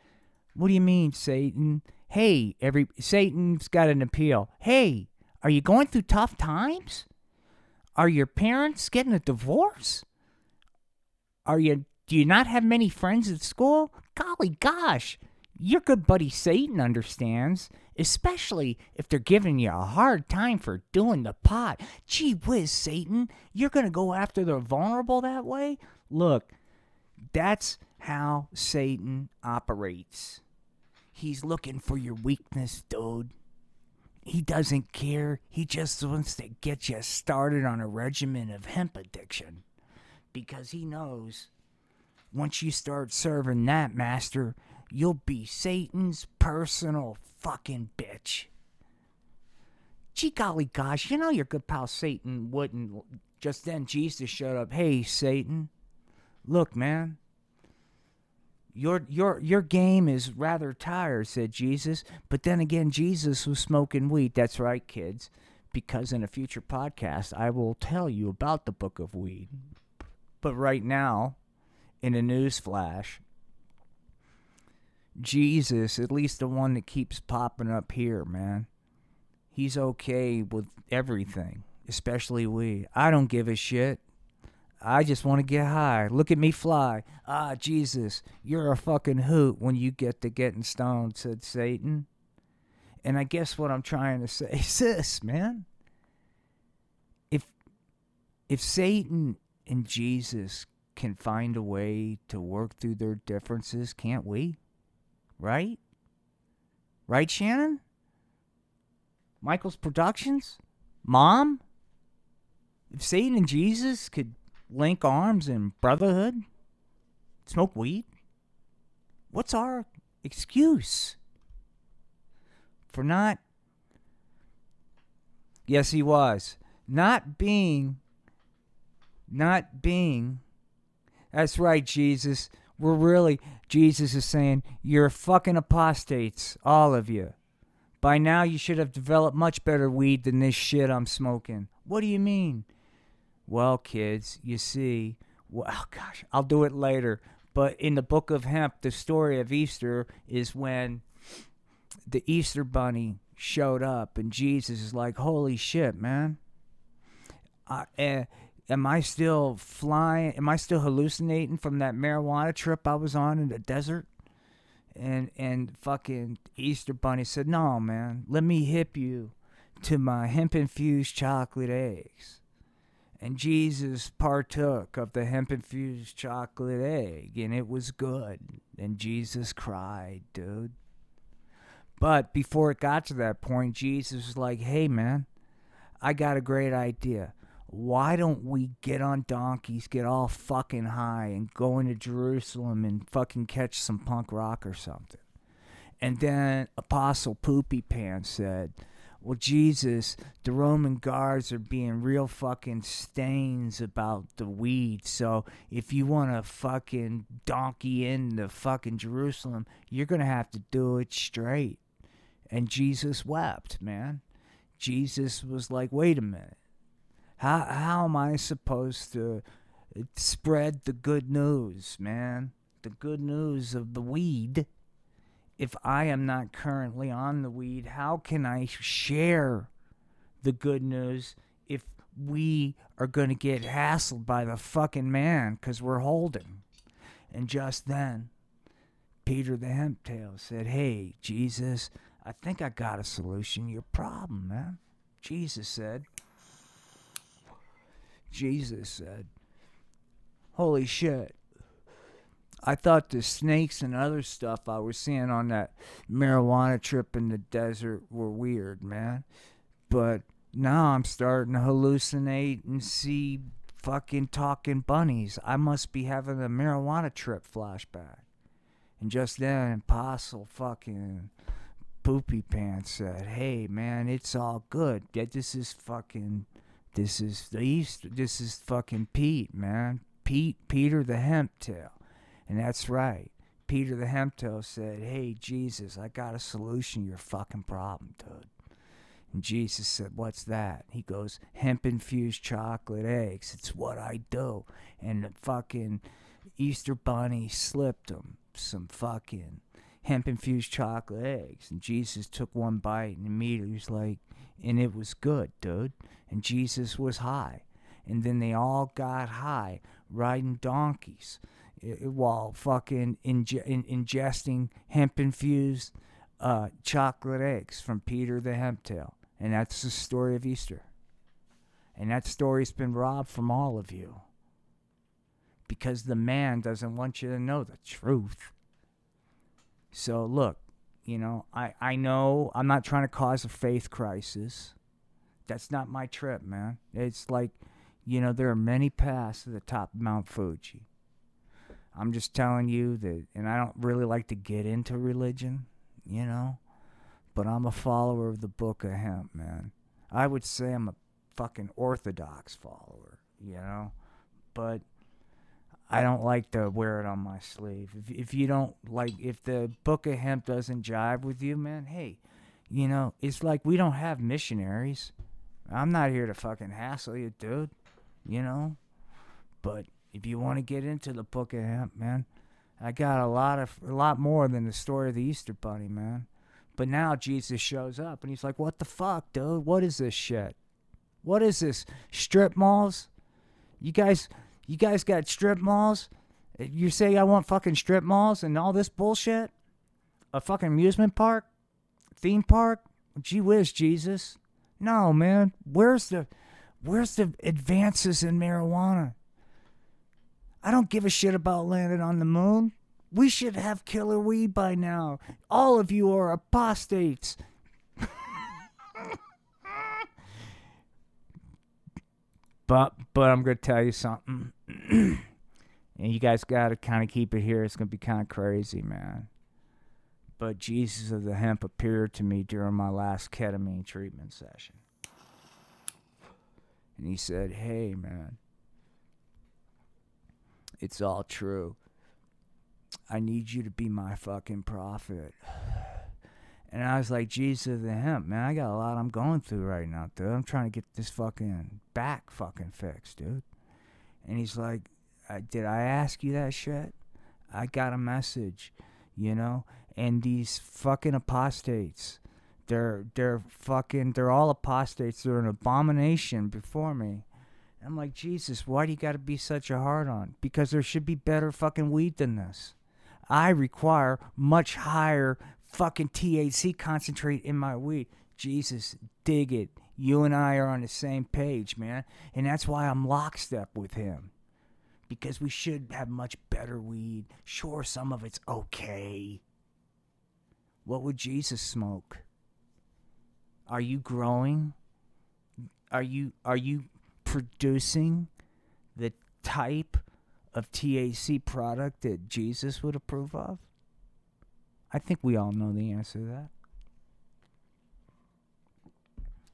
What do you mean, Satan? Hey, every Satan's got an appeal. Hey, are you going through tough times? Are your parents getting a divorce? Are you do you not have many friends at school? Golly gosh, your good buddy Satan understands. especially if they're giving you a hard time for doing the pot. Gee whiz, Satan, you're going to go after the vulnerable that way? Look, that's how Satan operates. He's looking for your weakness, dude. He doesn't care. He just wants to get you started on a regimen of hemp addiction. Because he knows once you start serving that master, you'll be Satan's personal fucking bitch. Gee golly gosh, you know your good pal Satan wouldn't. Just then Jesus showed up. Hey, Satan, look, man. Your your your game is rather tired, said Jesus. But then again, Jesus was smoking weed. That's right, kids. Because in a future podcast, I will tell you about the Book of Weed. But right now, in a news flash, Jesus, at least the one that keeps popping up here, man, he's okay with everything, especially weed. I don't give a shit. I just want to get high. Look at me fly. Ah, Jesus, you're a fucking hoot when you get to getting stoned, said Satan. And I guess what I'm trying to say is this, man. If, if Satan and Jesus can find a way to work through their differences, can't we? Right? Right, Shannon? Michael's Productions? Mom? If Satan and Jesus could link arms in brotherhood? Smoke weed? What's our excuse for not... Yes, he was. Not being... Not being... That's right, Jesus... We're really, Jesus is saying, you're fucking apostates, all of you. By now you should have developed much better weed than this shit I'm smoking. What do you mean? Well, kids, you see, well, gosh, I'll do it later. But in the Book of Hemp, the story of Easter is when the Easter bunny showed up and Jesus is like, holy shit, man. I, uh, Am I still flying? Am I still hallucinating from that marijuana trip I was on in the desert? And and fucking Easter Bunny said, no, man, let me hip you to my hemp-infused chocolate eggs. And Jesus partook of the hemp-infused chocolate egg, and it was good. And Jesus cried, dude. But before it got to that point, Jesus was like, hey, man, I got a great idea. Why don't we get on donkeys, get all fucking high, and go into Jerusalem and fucking catch some punk rock or something? And then Apostle Poopy Pants said, well, Jesus, the Roman guards are being real fucking stains about the weed. So if you want to fucking donkey into fucking Jerusalem, you're going to have to do it straight. And Jesus wept, man. Jesus was like, wait a minute. How how am I supposed to spread the good news, man? The good news of the weed. If I am not currently on the weed, how can I share the good news if we are going to get hassled by the fucking man because we're holding? And just then, Peter the Hemp Tail said, hey, Jesus, I think I got a solution to your problem, man. Jesus said... Jesus said, holy shit, I thought the snakes and other stuff I was seeing on that marijuana trip in the desert were weird, man. But now I'm starting to hallucinate and see fucking talking bunnies. I must be having a marijuana trip flashback. And just then, Apostle fucking Poopy Pants said, hey, man, it's all good. This is fucking... This is the Easter. This is fucking Pete, man. Pete, Peter the Hemp Tail. And that's right. Peter the Hemp Tail said, hey, Jesus, I got a solution to your fucking problem, dude. And Jesus said, what's that? He goes, hemp-infused chocolate eggs. It's what I do. And the fucking Easter Bunny slipped him some fucking hemp-infused chocolate eggs. And Jesus took one bite and immediately was like, and it was good, dude. And Jesus was high. And then they all got high riding donkeys while fucking inge- ingesting hemp-infused uh, chocolate eggs from Peter the Hemp Tail. And that's the story of Easter. And that story's been robbed from all of you. Because the man doesn't want you to know the truth. So look, you know, I, I know I'm not trying to cause a faith crisis. That's not my trip, man. It's like, you know, there are many paths to the top of Mount Fuji. I'm just telling you that, and I don't really like to get into religion, you know, but I'm a follower of the Book of Hemp, man. I would say I'm a fucking orthodox follower, you know, but I don't like to wear it on my sleeve. If, if you don't like, if the Book of Hemp doesn't jive with you, man, hey, you know, it's like we don't have missionaries. I'm not here to fucking hassle you, dude, you know, but if you want to get into the Book of Hemp, man, I got a lot of, a lot more than the story of the Easter bunny, man. But now Jesus shows up and he's like, what the fuck, dude? What is this shit? What is this? Strip malls? You guys, you guys got strip malls? You say I want fucking strip malls and all this bullshit? A fucking amusement park? Theme park? Gee whiz, Jesus. No, man. Where's the, where's the advances in marijuana? I don't give a shit about landing on the moon. We should have killer weed by now. All of you are apostates. but but I'm going to tell you something. And you guys got to kind of keep it here. It's going to be kind of crazy, man. But Jesus of the Hemp appeared to me during my last ketamine treatment session. And he said, hey, man. It's all true. I need you to be my fucking prophet. And I was like, Jesus the Hemp, man, I got a lot I'm going through right now, dude. I'm trying to get this fucking back fucking fixed, dude. And he's like, did I ask you that shit? I got a message, you know? And these fucking apostates, they're they're fucking, they're all apostates. They're an abomination before me. I'm like, Jesus, why do you got to be such a hard on? Because there should be better fucking weed than this. I require much higher fucking T H C concentrate in my weed. Jesus, dig it. You and I are on the same page, man. And that's why I'm lockstep with him. Because we should have much better weed. Sure, some of it's okay. What would Jesus smoke? Are you growing? Are you... Are you... producing the type of T H C product that Jesus would approve of? I think we all know the answer to that.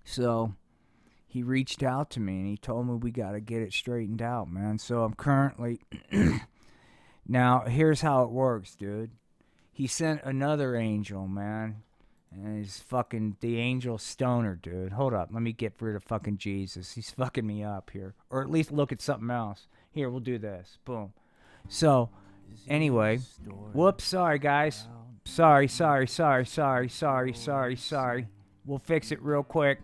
So he reached out to me and he told me we got to get it straightened out, man. So I'm currently... Now, here's how it works, dude. He sent another angel, man. And he's fucking the angel stoner, dude. Hold up. Let me get rid of fucking Jesus. He's fucking me up here. Or at least look at something else. Here, we'll do this. Boom. So, anyway. Whoops. Sorry, guys. Sorry, sorry, sorry, sorry, sorry, sorry, sorry. We'll fix it real quick.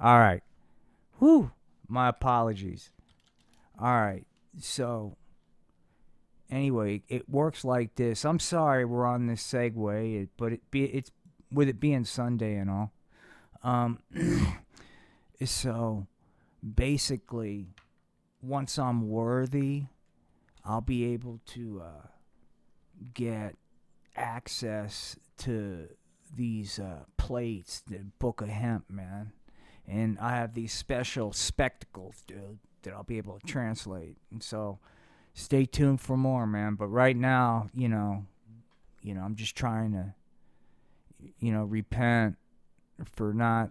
All right. Whew. My apologies. All right. So... Anyway, it works like this. I'm sorry we're on this segue, but it be it's with it being Sunday and all. Um, so basically, once I'm worthy, I'll be able to uh, get access to these uh, plates, the Book of Hemp, man. And I have these special spectacles, dude, that I'll be able to translate. And so. Stay tuned for more, man. But right now, you know, you know, I'm just trying to, you know, repent for not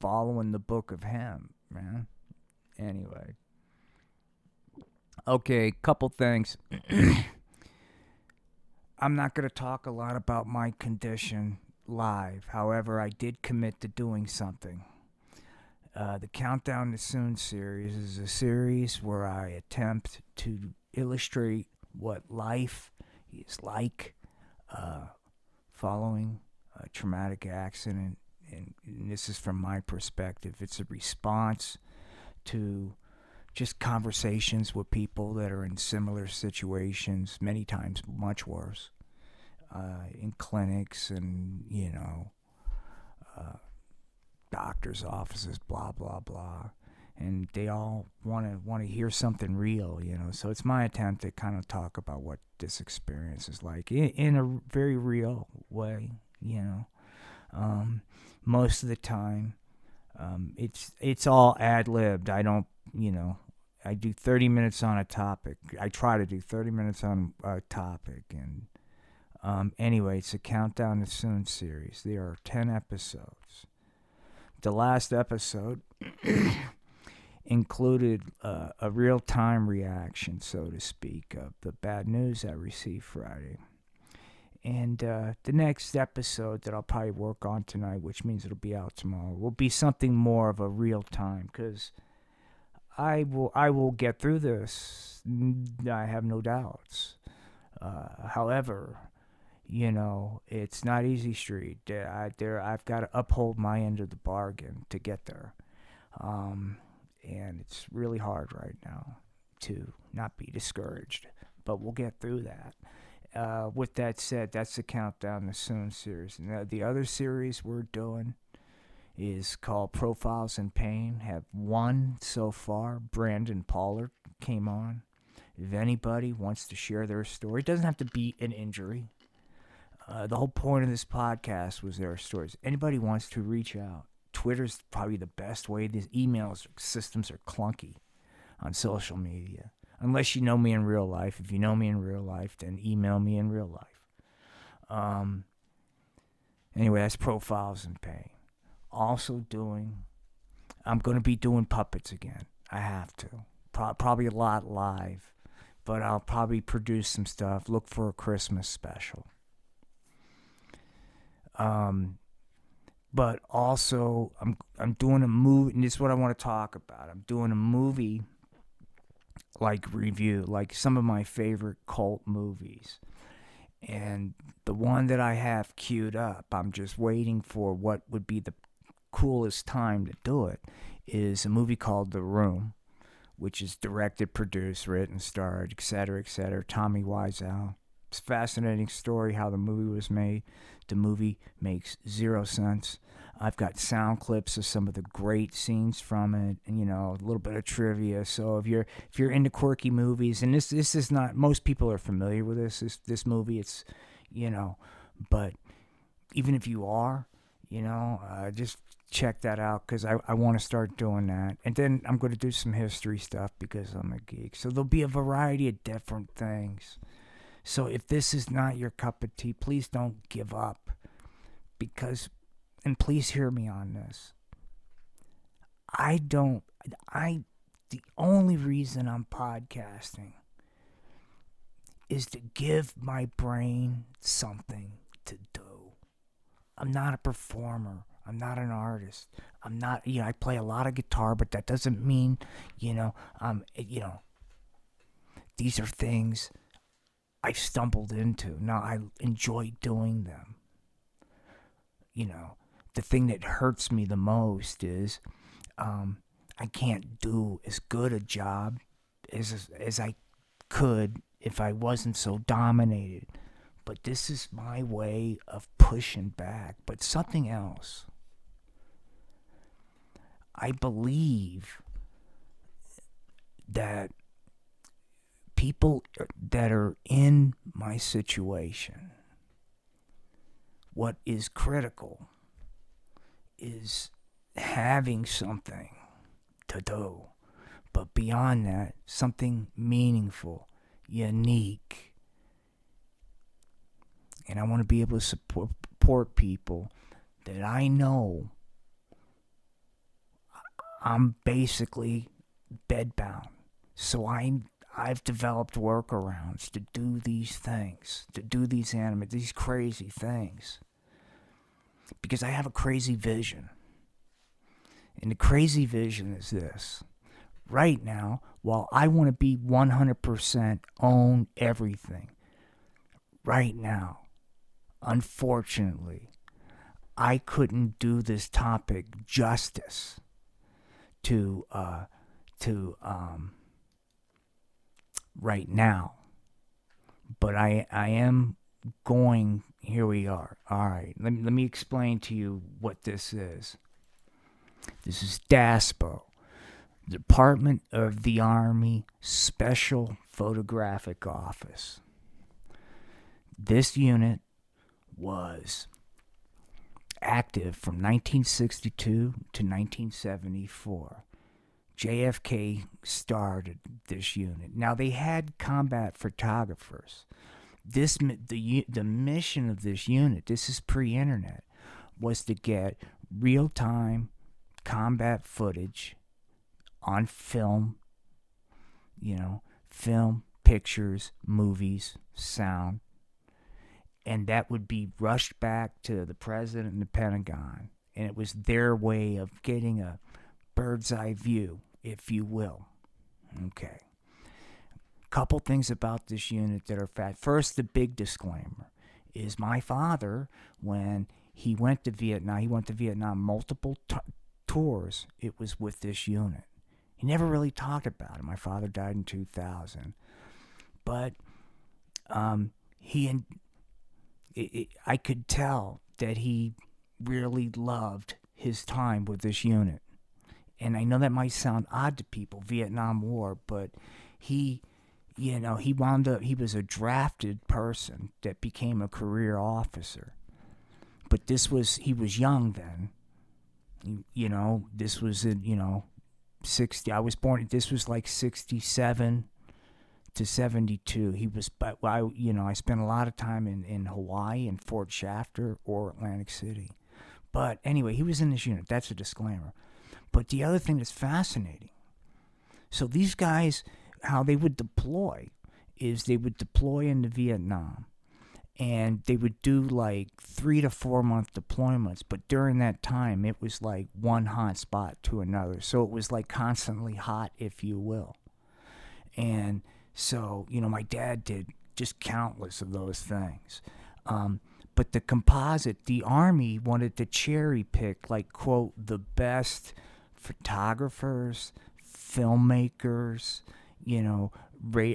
following the Book of Hemp, man. Anyway. Okay, couple things. I'm not going to talk a lot about my condition live. However, I did commit to doing something. Uh, the Countdown to Soon series is a series where I attempt to illustrate what life is like uh, following a traumatic accident. And, and this is from my perspective. It's a response to just conversations with people that are in similar situations, many times much worse. uh, in clinics and, you know, uh, doctors' offices, blah, blah, blah. And they all want to want to hear something real, you know. So it's my attempt to kind of talk about what this experience is like in, in a very real way, you know. Um, most of the time, um, it's it's all ad-libbed. I don't, you know, I do thirty minutes on a topic. I try to do thirty minutes on a topic. And um, anyway, it's a Countdown to Soon series. There are ten episodes. The last episode included uh, a real-time reaction, so to speak, of the bad news I received Friday. And uh, the next episode that I'll probably work on tonight, which means it'll be out tomorrow, will be something more of a real-time, because I will, I will get through this. I have no doubts. Uh, however, you know, it's not easy street. I, there, I've got to uphold my end of the bargain to get there. Um... And it's really hard right now to not be discouraged. But we'll get through that. Uh, with that said, that's the Countdown to Soon series. Now, the other series we're doing is called Profiles in Pain. Have one so far. Brandon Pollard came on. If anybody wants to share their story, it doesn't have to be an injury. Uh, the whole point of this podcast was their stories. Anybody wants to reach out. Twitter's probably the best way. These emails systems are clunky on social media. Unless you know me in real life. If you know me in real life, then email me in real life. Um. Anyway, that's Profiles in Pain. Also doing, I'm going to be doing puppets again. I have to. Pro- probably a lot live. But I'll probably produce some stuff. Look for a Christmas special. Um... But also, I'm I'm doing a movie, and this is what I want to talk about. I'm doing a movie, like, review, like some of my favorite cult movies. And the one that I have queued up, I'm just waiting for what would be the coolest time to do it, is a movie called The Room, which is directed, produced, written, starred, et cetera, et cetera, Tommy Wiseau. It's a fascinating story how the movie was made. The movie makes zero sense. I've got sound clips of some of the great scenes from it, and, you know, a little bit of trivia. So if you're if you're into quirky movies, and this this is not, most people are familiar with this this, this movie. It's, you know, but even if you are, you know, uh, just check that out, because I, I want to start doing that. And then I'm going to do some history stuff because I'm a geek. So there'll be a variety of different things. So if this is not your cup of tea, please don't give up, because, and please hear me on this. I don't, I, the only reason I'm podcasting is to give my brain something to do. I'm not a performer. I'm not an artist. I'm not, you know, I play a lot of guitar, but that doesn't mean, you know, um, you know, these are things I've stumbled into. Now, I enjoy doing them. You know, the thing that hurts me the most is um, I can't do as good a job as as I could if I wasn't so dominated. But this is my way of pushing back. But something else. I believe that people that are in my situation, what is critical is having something to do, but beyond that, something meaningful, unique. And I want to be able to support, support people that I know I'm basically bedbound. So I I've developed workarounds to do these things, to do these anime, these crazy things. Because I have a crazy vision. And the crazy vision is this. Right now, while I want to be one hundred percent own everything, right now, unfortunately, I couldn't do this topic justice to, uh, to, um, right now, but I I am going, here we are. All right, let me, let me explain to you what this is. This is DASPO, Department of the Army Special Photographic Office. This unit was active from nineteen sixty-two to nineteen seventy-four. J F K started this unit. Now, they had combat photographers. This the the mission of this unit, this is pre-internet, was to get real-time combat footage on film, you know, film, pictures, movies, sound, and that would be rushed back to the president and the Pentagon, and it was their way of getting a bird's eye view, if you will. Okay. Couple things about this unit that are fact. First, the big disclaimer is my father, when he went to Vietnam, he went to Vietnam multiple t- tours, it was with this unit. He never really talked about it. My father died in two thousand. But um, he and it, it, I could tell that he really loved his time with this unit. And I know that might sound odd to people, Vietnam War, but he... You know, he wound up, he was a drafted person that became a career officer. But this was, he was young then. You, you know, this was, in, you know, sixty, I was born, this was like sixty-seven to seventy-two. He was, but I, you know, I spent a lot of time in, in Hawaii and Fort Shafter or Atlantic City. But anyway, he was in this unit. That's a disclaimer. But the other thing that's fascinating, so these guys... how they would deploy is they would deploy into Vietnam, and they would do like three to four month deployments, but during that time it was like one hot spot to another, so it was like constantly hot, if you will. And so, you know, my dad did just countless of those things, um, but the composite, the Army wanted to cherry pick, like, quote, the best photographers, filmmakers, you know,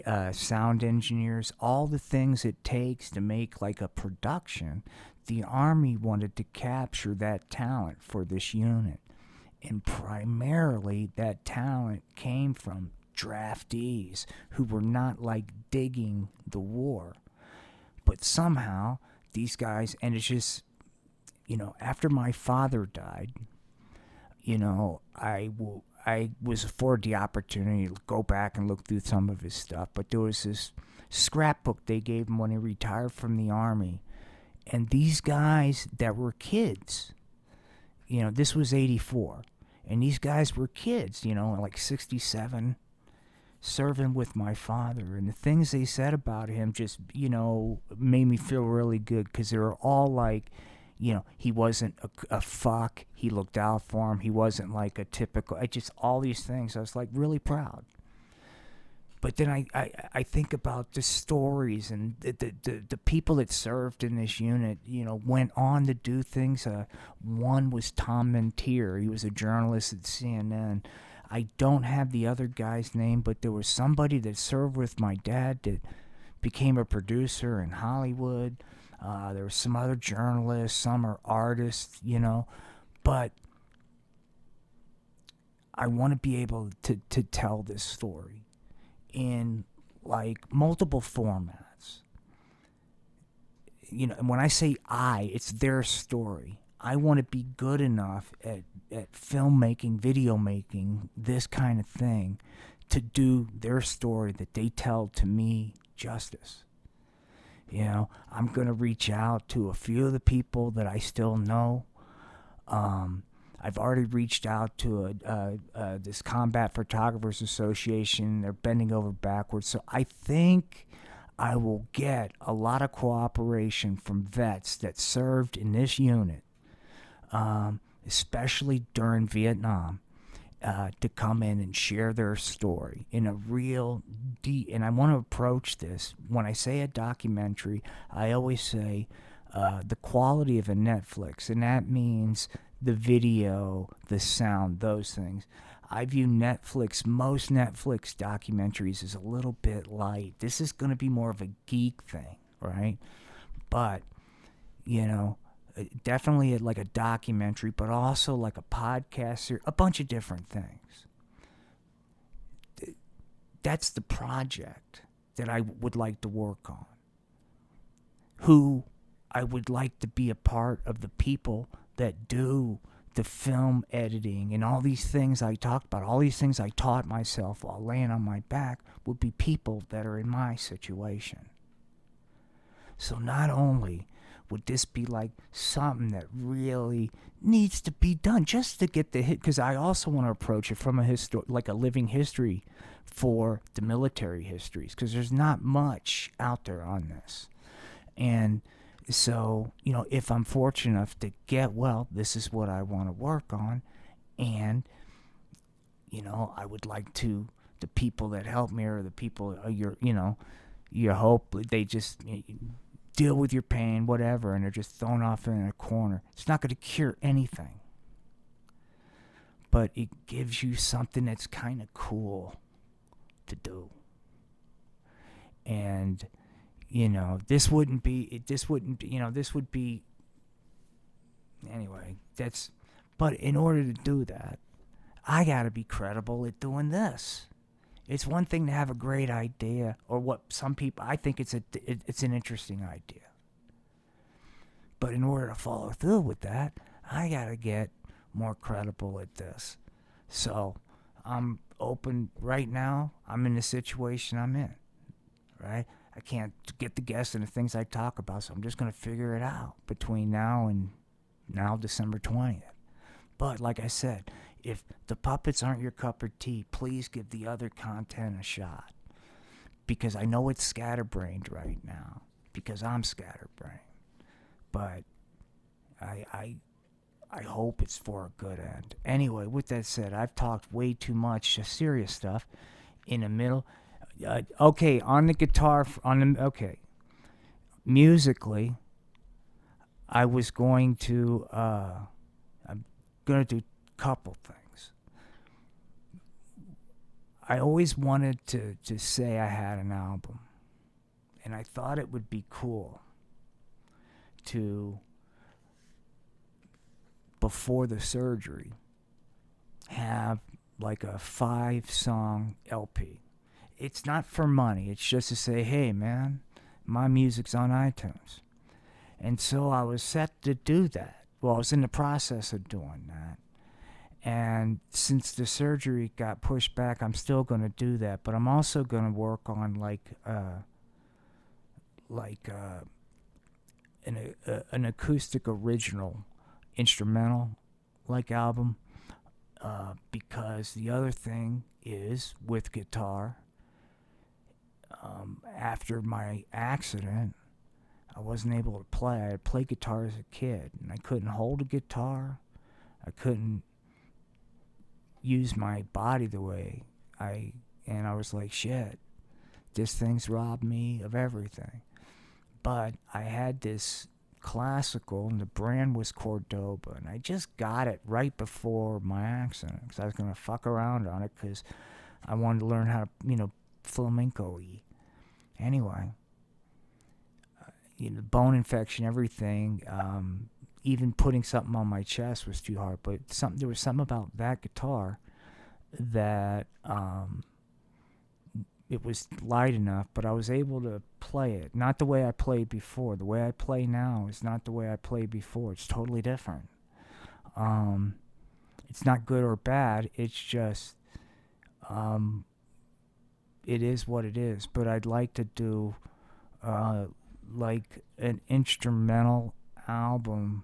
uh, sound engineers, all the things it takes to make like a production. The Army wanted to capture that talent for this unit. And primarily that talent came from draftees who were not like digging the war. But somehow these guys, and it's just, you know, after my father died, you know, I will... I was afforded the opportunity to go back and look through some of his stuff, but there was this scrapbook they gave him when he retired from the Army. And these guys that were kids, you know, this was eighty-four, and these guys were kids, you know, like sixty-seven, serving with my father. And the things they said about him just, you know, made me feel really good, because they were all like, you know, he wasn't a, a fuck. He looked out for him. He wasn't like a typical. I just, all these things. I was like really proud. But then I, I, I think about the stories and the, the, the, the people that served in this unit, you know, went on to do things. Uh, one was Tom Mintier. He was a journalist at C N N. I don't have the other guy's name, but there was somebody that served with my dad that became a producer in Hollywood. Uh, there were some other journalists, some are artists, you know, but I want to be able to, to tell this story in, like, multiple formats. You know, and when I say I, it's their story. I want to be good enough at, at filmmaking, video making, this kind of thing, to do their story that they tell to me justice. You know, I'm going to reach out to a few of the people that I still know. Um, I've already reached out to a, uh, uh, this Combat Photographers Association. They're bending over backwards. So I think I will get a lot of cooperation from vets that served in this unit, um, especially during Vietnam, uh, to come in and share their story in a real deep, and I want to approach this, when I say a documentary, I always say uh, the quality of a Netflix, and that means the video, the sound, those things. I view Netflix, most Netflix documentaries, as a little bit light. This is going to be more of a geek thing, right? But, you know, definitely like a documentary, but also like a podcast, a bunch of different things. That's the project that I would like to work on. Who I would like to be a part of, the people that do the film editing and all these things I talked about, all these things I taught myself while laying on my back, would be people that are in my situation. So not only would this be like something that really needs to be done just to get the hit, because I also want to approach it from a histo- like a living history for the military histories, because there's not much out there on this. And so, you know, if I'm fortunate enough to get, well, this is what I want to work on. And, you know, I would like to, the people that help me, or the people, uh, your, you know, you hope they just you deal with your pain, whatever, and they're just thrown off in a corner. It's not going to cure anything. But it gives you something that's kind of cool to do. And... You know, this wouldn't be, it, this wouldn't be, you know, this would be, anyway, that's, but in order to do that, I got to be credible at doing this. It's one thing to have a great idea, or what some people, I think it's a, it, it's an interesting idea. But in order to follow through with that, I got to get more credible at this. So, I'm open right now. I'm in the situation I'm in, right? I can't get the guests and the things I talk about, so I'm just going to figure it out between now and now December twentieth. But like I said, if the puppets aren't your cup of tea, please give the other content a shot. Because I know it's scatterbrained right now, because I'm scatterbrained. But I, I, I hope it's for a good end. Anyway, with that said, I've talked way too much serious stuff in the middle. Uh, okay, on the guitar, on the, okay, musically, I was going to, uh, I'm going to do a couple things. I always wanted to, to say I had an album, and I thought it would be cool to, before the surgery, have like a five-song L P. It's not for money. It's just to say, hey, man, my music's on iTunes. And so I was set to do that. Well, I was in the process of doing that. And since the surgery got pushed back, I'm still going to do that. But I'm also going to work on, like, uh, like uh, an, uh, an acoustic original instrumental, like, album. Uh, because the other thing is, with guitar... Um, after my accident, I wasn't able to play. I had played guitar as a kid, and I couldn't hold a guitar. I couldn't use my body the way I, and I was like, shit, this thing's robbed me of everything. But I had this classical, and the brand was Cordoba, and I just got it right before my accident, because I was going to fuck around on it, because I wanted to learn how to, you know, flamenco-y. Anyway, uh, you know, bone infection, everything, um, even putting something on my chest was too hard, but something, there was something about that guitar that um, it was light enough, but I was able to play it. Not the way I played before. The way I play now is not the way I played before. It's totally different. Um, it's not good or bad. It's just... Um, it is what it is, but I'd like to do uh, like an instrumental album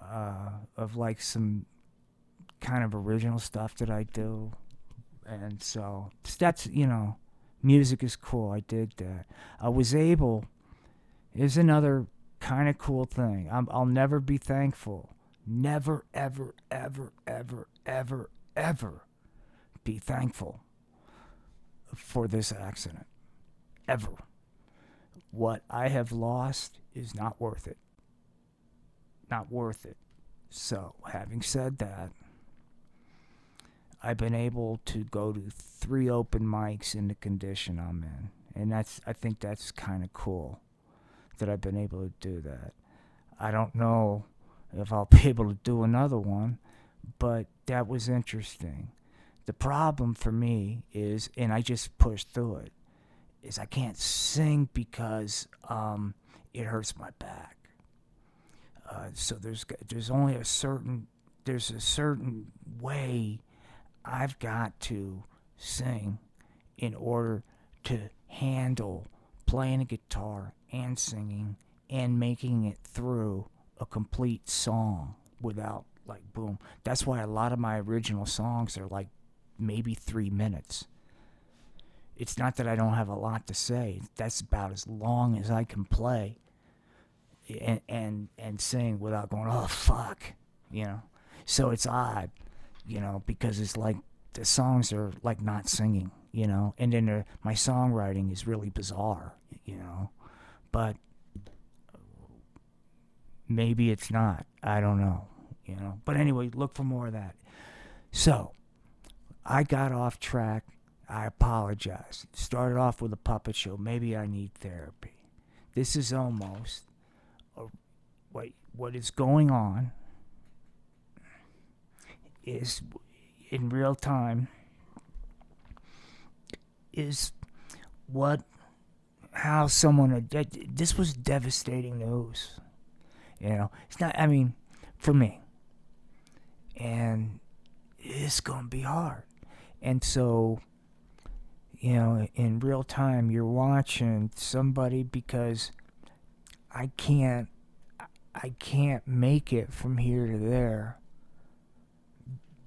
uh, of like some kind of original stuff that I do. And so that's, you know, music is cool. I did that. I was able, is another kind of cool thing. I'm, I'll never be thankful. Never, ever, ever, ever, ever, ever be thankful for this accident, ever. What I have lost is not worth it. Not worth it. So, having said that, I've been able to go to three open mics in the condition I'm in, and that's, I think that's kind of cool. that I've been able to do that. I don't know if I'll be able to do another one, but that was interesting. The problem for me is, and I just pushed through it, is I can't sing because um, it hurts my back. Uh, so there's there's only a certain there's a certain way I've got to sing in order to handle playing a guitar and singing and making it through a complete song without, like, boom. That's why a lot of my original songs are like maybe three minutes. It's not that I don't have a lot to say. That's about as long as I can play and and, and sing without going, oh, fuck, you know. So it's odd, you know, because it's like the songs are like not singing, you know. And then my songwriting is really bizarre, you know. But maybe it's not. I don't know, you know. But anyway, look for more of that. So I got off track. I apologize. Started off with a puppet show. Maybe I need therapy. This is almost a, what, what is going on is in real time is what, how someone, this was devastating news. You know, it's not, I mean, for me. And it's going to be hard. And so, you know, in real time, you're watching somebody because I can't, I can't make it from here to there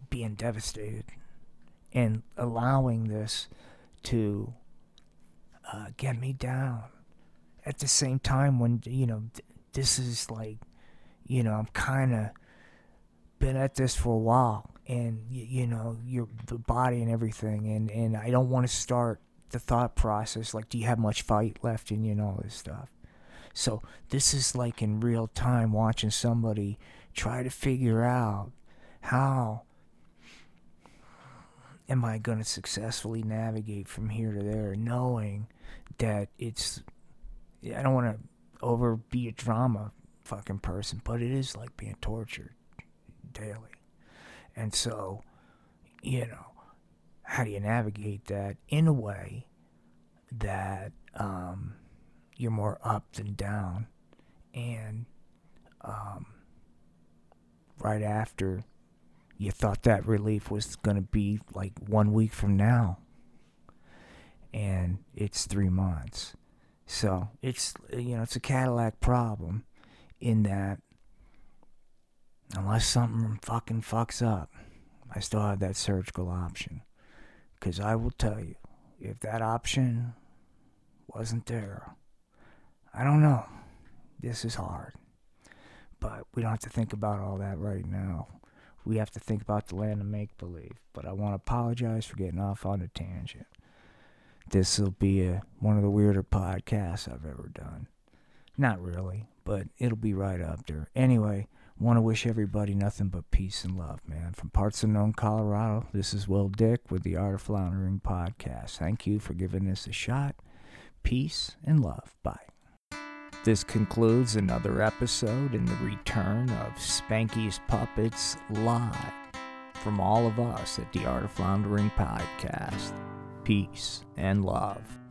being devastated and allowing this to uh, get me down. At the same time, when, you know, th- this is like, you know, I'm kind of been at this for a while. And, you know, your the body and everything. And, and I don't want to start the thought process, like, do you have much fight left in you and all this stuff. So this is like in real time watching somebody try to figure out how am I going to successfully navigate from here to there, knowing that it's, I don't want to over be a drama fucking person, but it is like being tortured daily. And so, you know, how do you navigate that in a way that um, you're more up than down? And um, right after you thought that relief was going to be like one week from now, and it's three months. So it's, you know, it's a Cadillac problem in that, unless something fucking fucks up, I still have that surgical option. Because I will tell you, if that option wasn't there, I don't know. This is hard. But we don't have to think about all that right now. We have to think about the land of make-believe. But I want to apologize for getting off on a tangent. This will be a, one of the weirder podcasts I've ever done. Not really, but it'll be right up there. Anyway, want to wish everybody nothing but peace and love, man. From parts unknown, Colorado, this is Will Dick with the Art of Floundering Podcast. Thank you for giving this a shot. Peace and love. Bye. This concludes another episode in the return of Spanky's Puppets Live. From all of us at the Art of Floundering Podcast, peace and love.